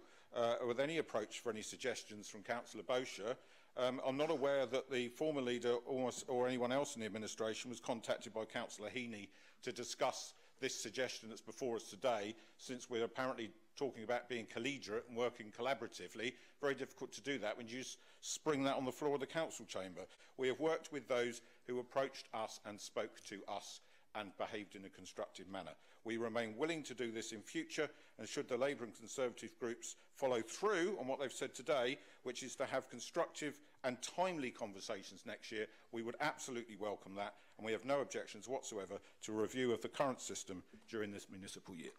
with any approach for any suggestions from Councillor Boucher. I'm not aware that the former leader or anyone else in the administration was contacted by Councillor Heaney to discuss this suggestion that's before us today, since we're apparently talking about being collegiate and working collaboratively. Very difficult to do that when you just spring that on the floor of the council chamber. We have worked with those who approached us and spoke to us and behaved in a constructive manner. We remain willing to do this in future, and should the Labour and Conservative groups follow through on what they've said today, which is to have constructive and timely conversations next year, we would absolutely welcome that, and we have no objections whatsoever to a review of the current system during this municipal year.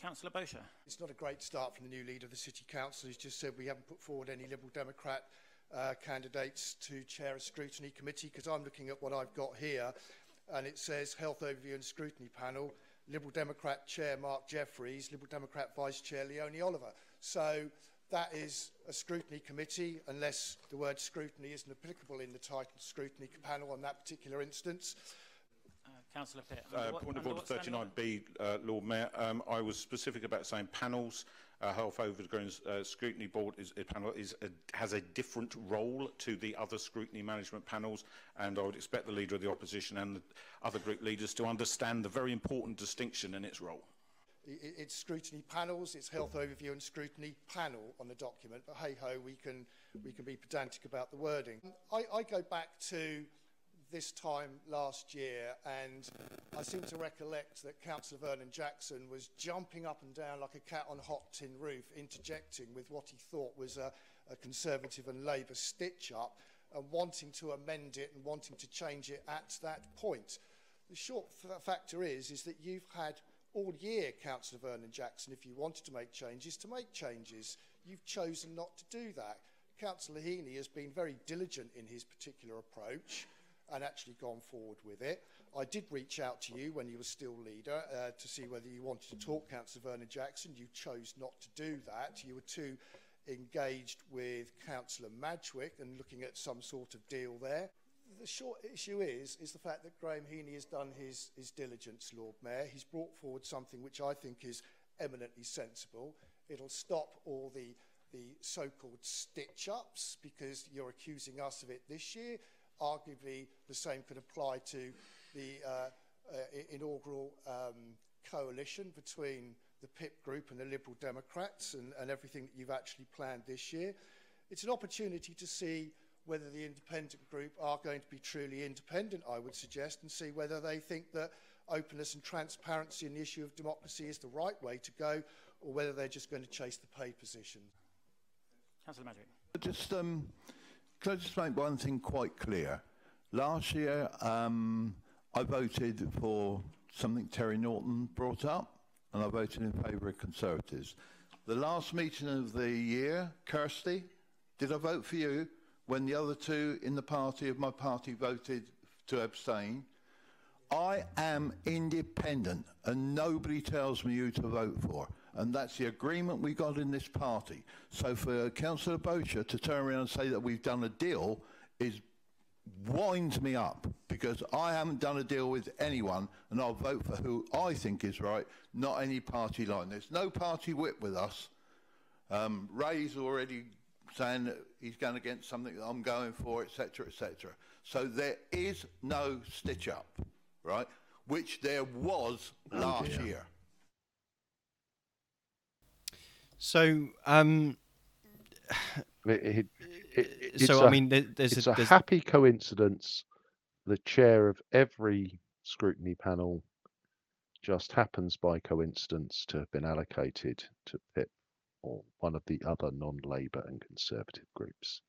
Councillor Boucher. It's not a great start from the new leader of the City Council, who's just said we haven't put forward any Liberal Democrat candidates to chair a scrutiny committee, because I'm looking at what I've got here, and it says Health Overview and Scrutiny Panel, Liberal Democrat Chair Mark Jeffries, Liberal Democrat Vice Chair Leonie Oliver. So that is a scrutiny committee, unless the word scrutiny isn't applicable in the title scrutiny panel on that particular instance. Councillor Pitt. Point of order 39B, Lord Mayor. I was specific about saying panels. Health Overground Scrutiny Board has a different role to the other scrutiny management panels, and I would expect the Leader of the Opposition and the other group leaders to understand the very important distinction in its role. It's scrutiny panels, it's Health Overview and Scrutiny Panel on the document, but hey-ho, we can be pedantic about the wording. I go back to this time last year, and I seem to recollect that Councillor Vernon-Jackson was jumping up and down like a cat on a hot tin roof, interjecting with what he thought was a Conservative and Labour stitch-up, and wanting to amend it and wanting to change it at that point. The short factor is that you've had all year, Councillor Vernon-Jackson, if you wanted to make changes, to make changes. You've chosen not to do that. Councillor Heaney has been very diligent in his particular approach and actually gone forward with it. I did reach out to you when you were still leader to see whether you wanted to talk, Councillor Vernon-Jackson. You chose not to do that. You were too engaged with Councillor Madgwick and looking at some sort of deal there. The short issue is the fact that Graham Heaney has done his diligence, Lord Mayor. He's brought forward something which I think is eminently sensible. It'll stop all the so-called stitch-ups, because you're accusing us of it this year. Arguably, the same could apply to the inaugural coalition between the Pip group and the Liberal Democrats, and everything that you've actually planned this year. It's an opportunity to see whether the independent group are going to be truly independent, I would suggest, and see whether they think that openness and transparency in the issue of democracy is the right way to go, or whether they're just going to chase the pay position. Councillor Madgwick. Can I just make one thing quite clear? Last year, I voted for something Terry Norton brought up, and I voted in favour of Conservatives. The last meeting of the year, Kirsty, did I vote for you when the other two in the party of my party voted to abstain? I am independent, and nobody tells me who to vote for. And that's the agreement we got in this party. So for Councillor Boucher to turn around and say that we've done a deal winds me up, because I haven't done a deal with anyone, and I'll vote for who I think is right, not any party line. There's no party whip with us. Ray's already saying that he's going against something that I'm going for, etc., etc. So there is no stitch-up, right, which there was last year. So, it's a happy coincidence. The chair of every scrutiny panel just happens by coincidence to have been allocated to Pip or one of the other non-Labour and Conservative groups.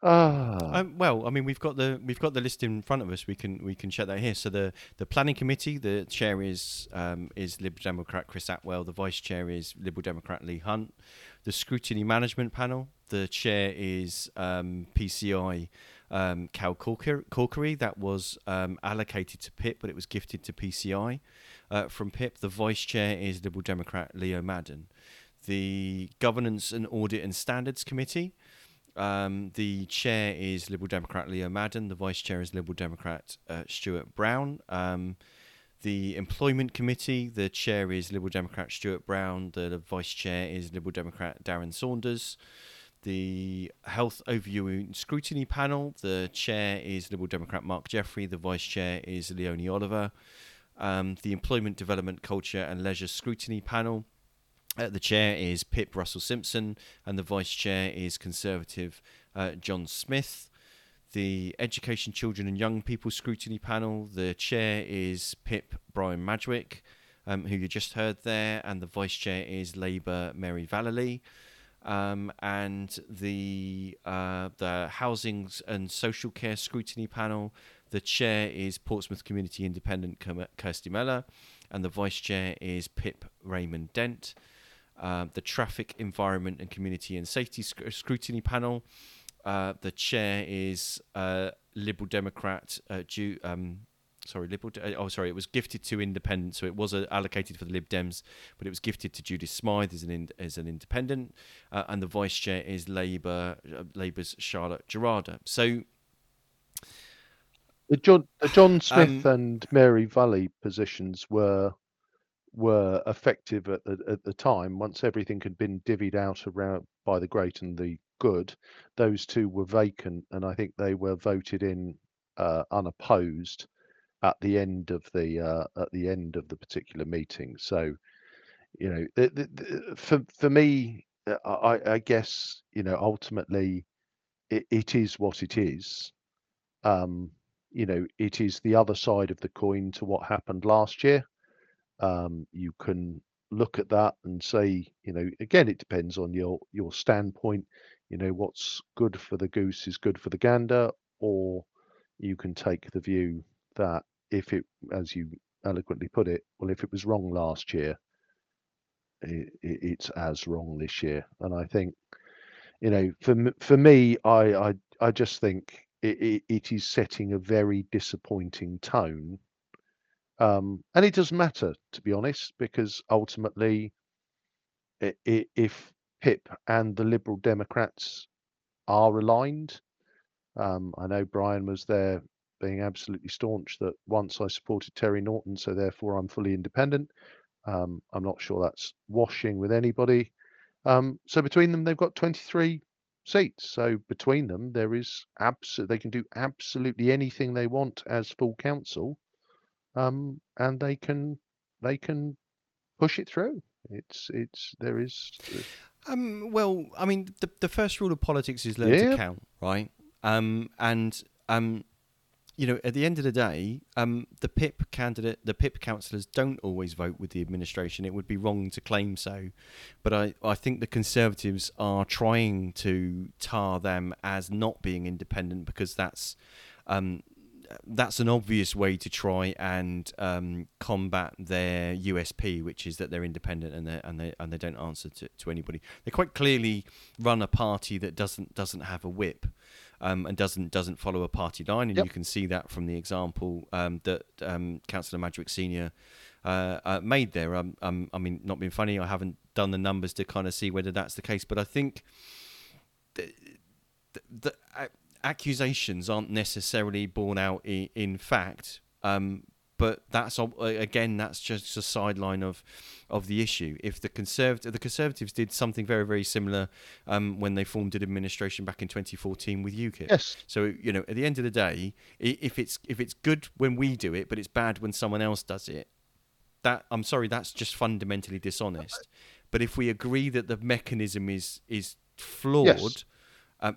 Well, I mean, we've got the list in front of us. We can check that here. So the planning committee, the chair is Liberal Democrat Chris Atwell. The vice chair is Liberal Democrat Lee Hunt. The scrutiny management panel, the chair is PCI Cal Corkery. That was allocated to Pip, but it was gifted to PCI from Pip. The vice chair is Liberal Democrat Leo Madden. The governance and audit and standards committee. The chair is Liberal Democrat Leo Madden. The vice chair is Liberal Democrat Stuart Brown. The Employment Committee, the chair is Liberal Democrat Stuart Brown. The vice chair is Liberal Democrat Darren Sanders. The Health Overview and Scrutiny Panel, the chair is Liberal Democrat Mark Jeffries. The vice chair is Leonie Oliver. The Employment Development, Culture and Leisure Scrutiny Panel, the chair is Pip Russell Simpson, and the vice chair is Conservative John Smith. The Education, Children and Young People Scrutiny Panel, the chair is Pip Brian Madgwick, who you just heard there, and the vice chair is Labour Mary Vallely. And the Housing and Social Care Scrutiny Panel, the chair is Portsmouth Community Independent Kirsty Mellor, and the vice chair is Pip Raymond Dent. The Traffic, Environment and Community and Safety Scrutiny Panel, the chair is Liberal Democrat. It was gifted to Independent, so it was allocated for the Lib Dems, but it was gifted to Judith Smythe as an Independent, and the vice chair is Labour's Charlotte Gerarda. So the John Smith and Mary Valley positions were effective at the time. Once everything had been divvied out around by the great and the good, those two were vacant, and I think they were voted in unopposed at the end of the particular meeting. So, you know, for me, I guess, you know, ultimately, it is what it is. You know, it is the other side of the coin to what happened last year. You can look at that and say, you know, again, it depends on your standpoint. You know, what's good for the goose is good for the gander, or you can take the view that if it, as you eloquently put it, well, if it was wrong last year, it's as wrong this year. And I think, you know, for me, I just think it is setting a very disappointing tone. And it does matter, to be honest, because ultimately, if Pip and the Liberal Democrats are aligned, I know Brian was there being absolutely staunch that once I supported Terry Norton, so therefore I'm fully independent. I'm not sure that's washing with anybody. So between them, they've got 23 seats. So between them, there is they can do absolutely anything they want as full council. And they can push it through. Well, I mean, the first rule of politics is learn to count, right? You know, at the end of the day, the PIP councillors don't always vote with the administration. It would be wrong to claim so. But I think the Conservatives are trying to tar them as not being independent, because that's an obvious way to try and combat their USP, which is that they're independent and they don't answer to anybody. They quite clearly run a party that doesn't have a whip, and doesn't follow a party line, and yep. You can see that from the example that Councillor Madgwick Senior made there. I mean, not being funny, I haven't done the numbers to kind of see whether that's the case, but I think the accusations aren't necessarily borne out in fact, but that's just a sideline of the issue. If the Conservatives did something very, very similar when they formed an administration back in 2014 with UKIP. Yes. So, you know, at the end of the day, if it's good when we do it, but it's bad when someone else does it, that, I'm sorry, that's just fundamentally dishonest. But if we agree that the mechanism is flawed. Yes.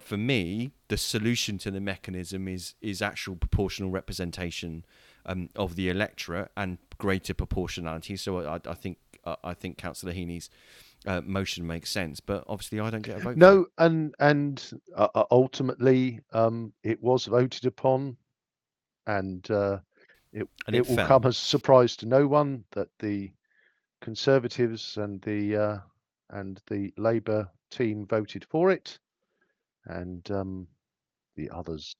For me, the solution to the mechanism is actual proportional representation of the electorate and greater proportionality. So I think Councillor Heaney's motion makes sense, but obviously I don't get a vote. No, and ultimately it was voted upon, and it will come as a surprise to no one that the Conservatives and the Labour team voted for it. And the others.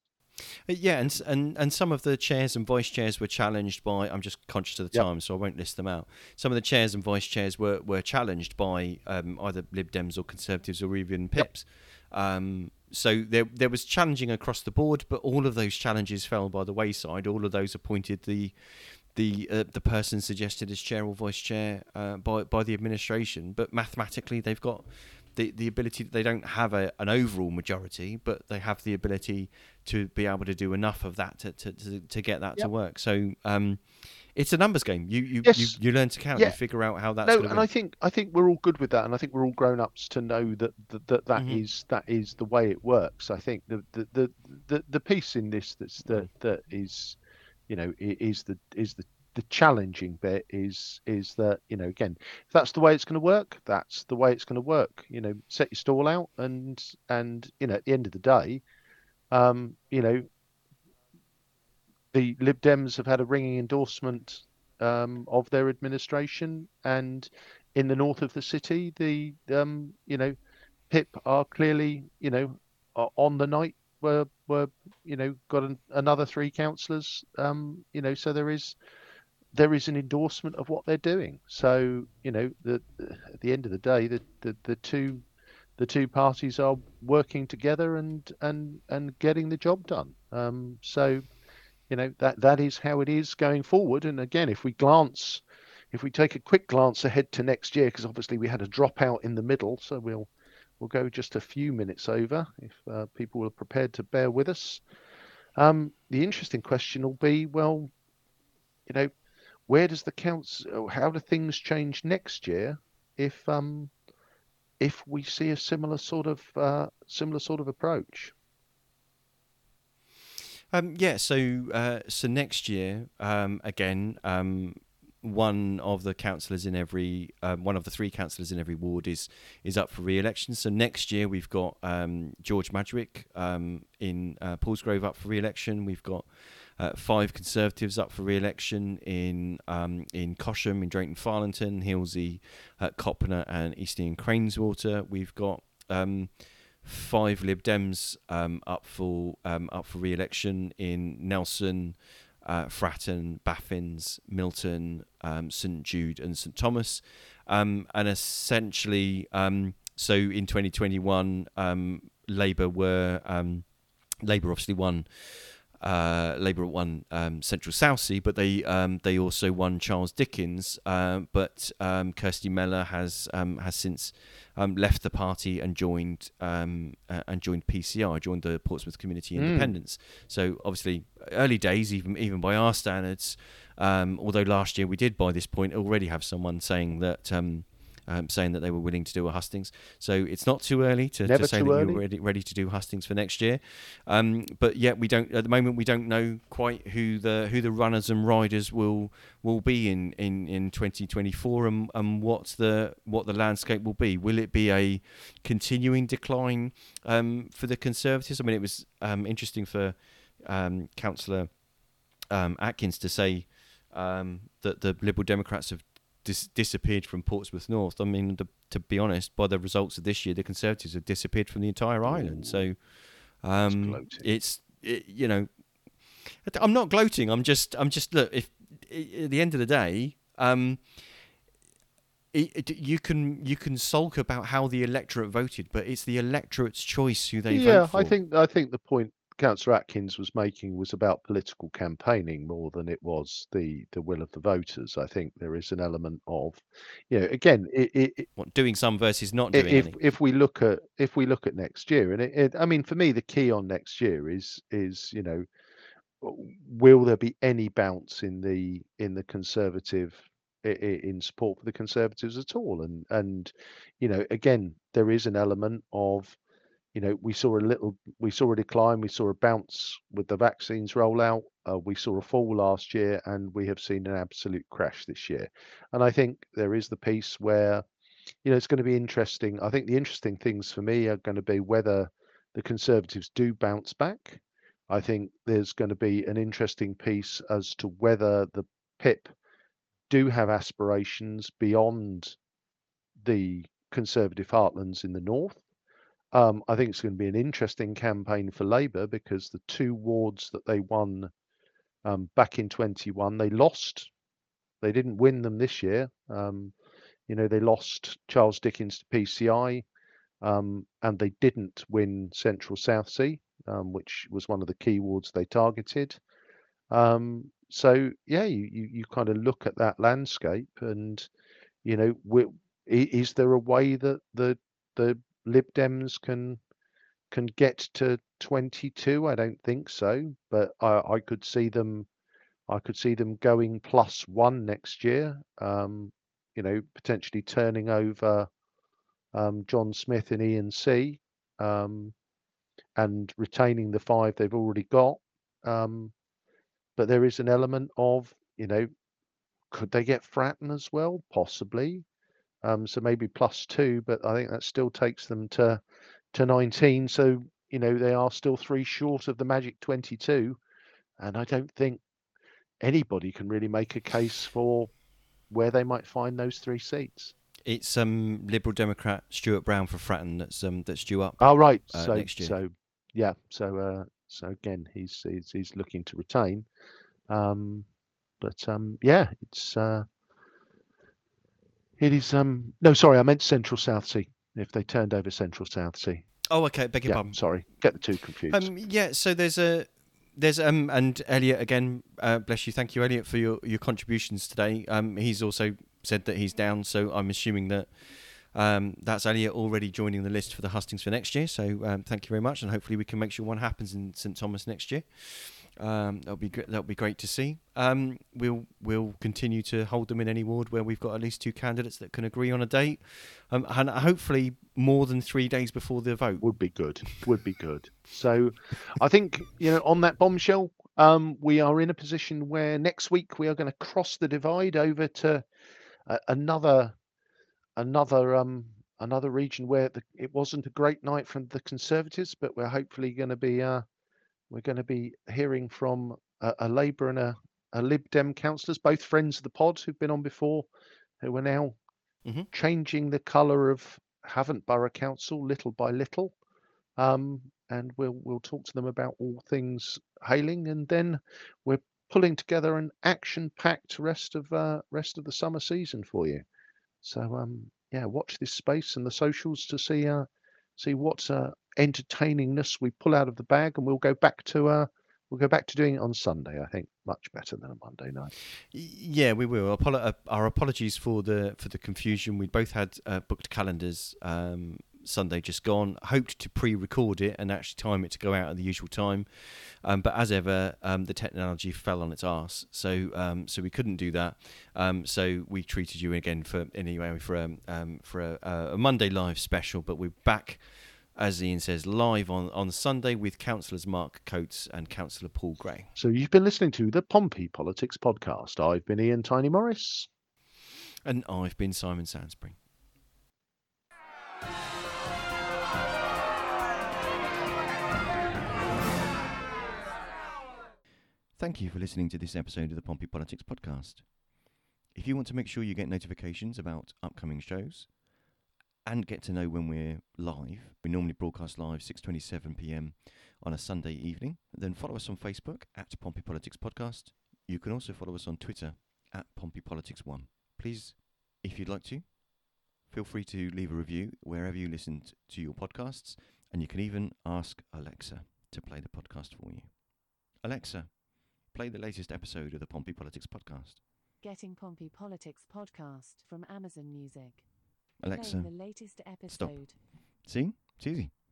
Yeah, and some of the chairs and vice chairs were challenged by, I'm just conscious of the time, so I won't list them out. Some of the chairs and vice chairs were challenged by either Lib Dems or Conservatives or even PIPs. Yep. So there was challenging across the board, but all of those challenges fell by the wayside. All of those appointed the person suggested as chair or vice chair by the administration. But mathematically, they've got the ability. They don't have an overall majority, but they have the ability to be able to do enough of that to get that to work. So it's a numbers game. You learn to count. Yeah. You figure out how that's going to work. And I think we're all good with that, and I think we're all grown ups to know that mm-hmm. that is the way it works. I think the piece in this that is. You know, is the challenging bit is that, you know, again, if that's the way it's going to work, that's the way it's going to work. You know, set your stall out and you know, at the end of the day, you know, the Lib Dems have had a ringing endorsement of their administration, and in the north of the city, the you know, Pip are clearly, you know, on the night. Were you know, got another three councillors, you know, so there is an endorsement of what they're doing. So you know, at the end of the day, the two parties are working together and getting the job done. So you know, that is how it is going forward. And again, if we take a quick glance ahead to next year, because obviously we had a dropout in the middle, so we'll go just a few minutes over if people are prepared to bear with us. The interesting question will be, well, you know, where does the council? How do things change next year if we see a similar sort of approach? So next year again. One of the councillors in every one of the three councillors in every ward is up for re-election. So next year we've got George Madgwick in Paulsgrove up for re-election. We've got 5 Conservatives up for re-election in Cosham, in Drayton Farlington, Hilsey, Copner and Eastley and Craneswater. We've got 5 Lib Dems up for re-election in Nelson, Fratton, Baffins, Milton, St Jude and St Thomas, and essentially so in 2021 Labour won Central South Sea, but they also won Charles Dickens, but Kirsty Mellor has since left the party and joined PCI, joined the Portsmouth Community Independents. So obviously early days, even by our standards, although last year we did by this point already have someone saying that they were willing to do a hustings, so it's not too early to say that you're ready to do hustings for next year. But yet we don't at the moment. We don't know quite who the runners and riders will be in 2024, and what the landscape will be. Will it be a continuing decline for the Conservatives? I mean, it was interesting for Councillor Atkins to say that the Liberal Democrats have disappeared from Portsmouth North. I mean, to be honest, by the results of this year, the Conservatives have disappeared from the entire island. So you know, I'm not gloating. I'm just look. If at the end of the day, you can sulk about how the electorate voted, but it's the electorate's choice who they vote for. I think the point Councillor Atkins was making was about political campaigning more than it was the will of the voters. I think there is an element of, you know, again, doing some versus not doing any. If we look at next year, and I mean, for me, the key on next year is you know, will there be any bounce in the Conservative in support for the Conservatives at all? And you know, again, there is an element of, you know, we saw a decline, we saw a bounce with the vaccines rollout, we saw a fall last year, and we have seen an absolute crash this year. And I think there is the piece where, you know, it's going to be interesting. I think the interesting things for me are going to be whether the Conservatives do bounce back. I think there's going to be an interesting piece as to whether the PIP do have aspirations beyond the Conservative heartlands in the north. I think it's going to be an interesting campaign for Labour, because the 2 wards that they won back in 21, they lost. They didn't win them this year. You know, they lost Charles Dickens to PCI. and they didn't win Central South Sea, which was one of the key wards they targeted. So yeah, you kind of look at that landscape, and you know, is there a way that the Lib Dems can get to 22? I don't think so, but I could see them going +1 next year. You know, potentially turning over John Smith in E&C, and retaining the 5 they've already got. But there is an element of, you know, could they get Fratton as well? Possibly. So maybe +2, but I think that still takes them to 19. So, you know, they are still 3 short of the magic 22. And I don't think anybody can really make a case for where they might find those 3 seats. It's Liberal Democrat Stuart Brown for Fratton that's due up. Oh, right. Next year. So yeah. So again, he's looking to retain. Yeah, it's it is. No, sorry, I meant Central South Sea. If they turned over Central South Sea. Oh, okay. Beg your pardon. Sorry, get the 2 confused. Yeah. So there's and Elliot again. Bless you. Thank you, Elliot, for your contributions today. He's also said that he's down, so I'm assuming that that's Elliot already joining the list for the hustings for next year, so thank you very much, and hopefully we can make sure one happens in St Thomas next year. That'll be great to see. We'll continue to hold them in any ward where we've got at least 2 candidates that can agree on a date, and hopefully more than 3 days before the vote would be good. So I think, you know, on that bombshell, we are in a position where next week we are going to cross the divide over to another region where it wasn't a great night from the Conservatives, but we're hopefully going to be hearing from a Labour and a Lib Dem councillors, both friends of the pod who've been on before, who are now changing the colour of Havant Borough Council little by little, and we'll talk to them about all things hailing, and then we're pulling together an action-packed rest of the summer season for you. So yeah, watch this space and the socials to see what entertainingness we pull out of the bag, and we'll go back to doing it on Sunday. I think much better than a Monday night. Yeah, we will. Our apologies for the confusion. We both had booked calendars Sunday just gone. Hoped to pre-record it and actually time it to go out at the usual time, but as ever, the technology fell on its arse, so we couldn't do that. So we treated you again for a Monday live special. But we're back, as Ian says, live on Sunday with Councillors Mark Coates and Councillor Paul Gray. So you've been listening to the Pompey Politics Podcast. I've been Ian Tiny Morris, and I've been Simon Sandspring. Thank you for listening to this episode of the Pompey Politics Podcast. If you want to make sure you get notifications about upcoming shows and get to know when we're live, we normally broadcast live 6:27pm on a Sunday evening, then follow us on Facebook at Pompey Politics Podcast. You can also follow us on Twitter at Pompey Politics 1. Please, if you'd like to, feel free to leave a review wherever you listen to your podcasts, and you can even ask Alexa to play the podcast for you. Alexa, play the latest episode of the Pompey Politics Podcast. Getting Pompey Politics Podcast from Amazon Music. Alexa, play the latest episode. Stop. See? It's easy.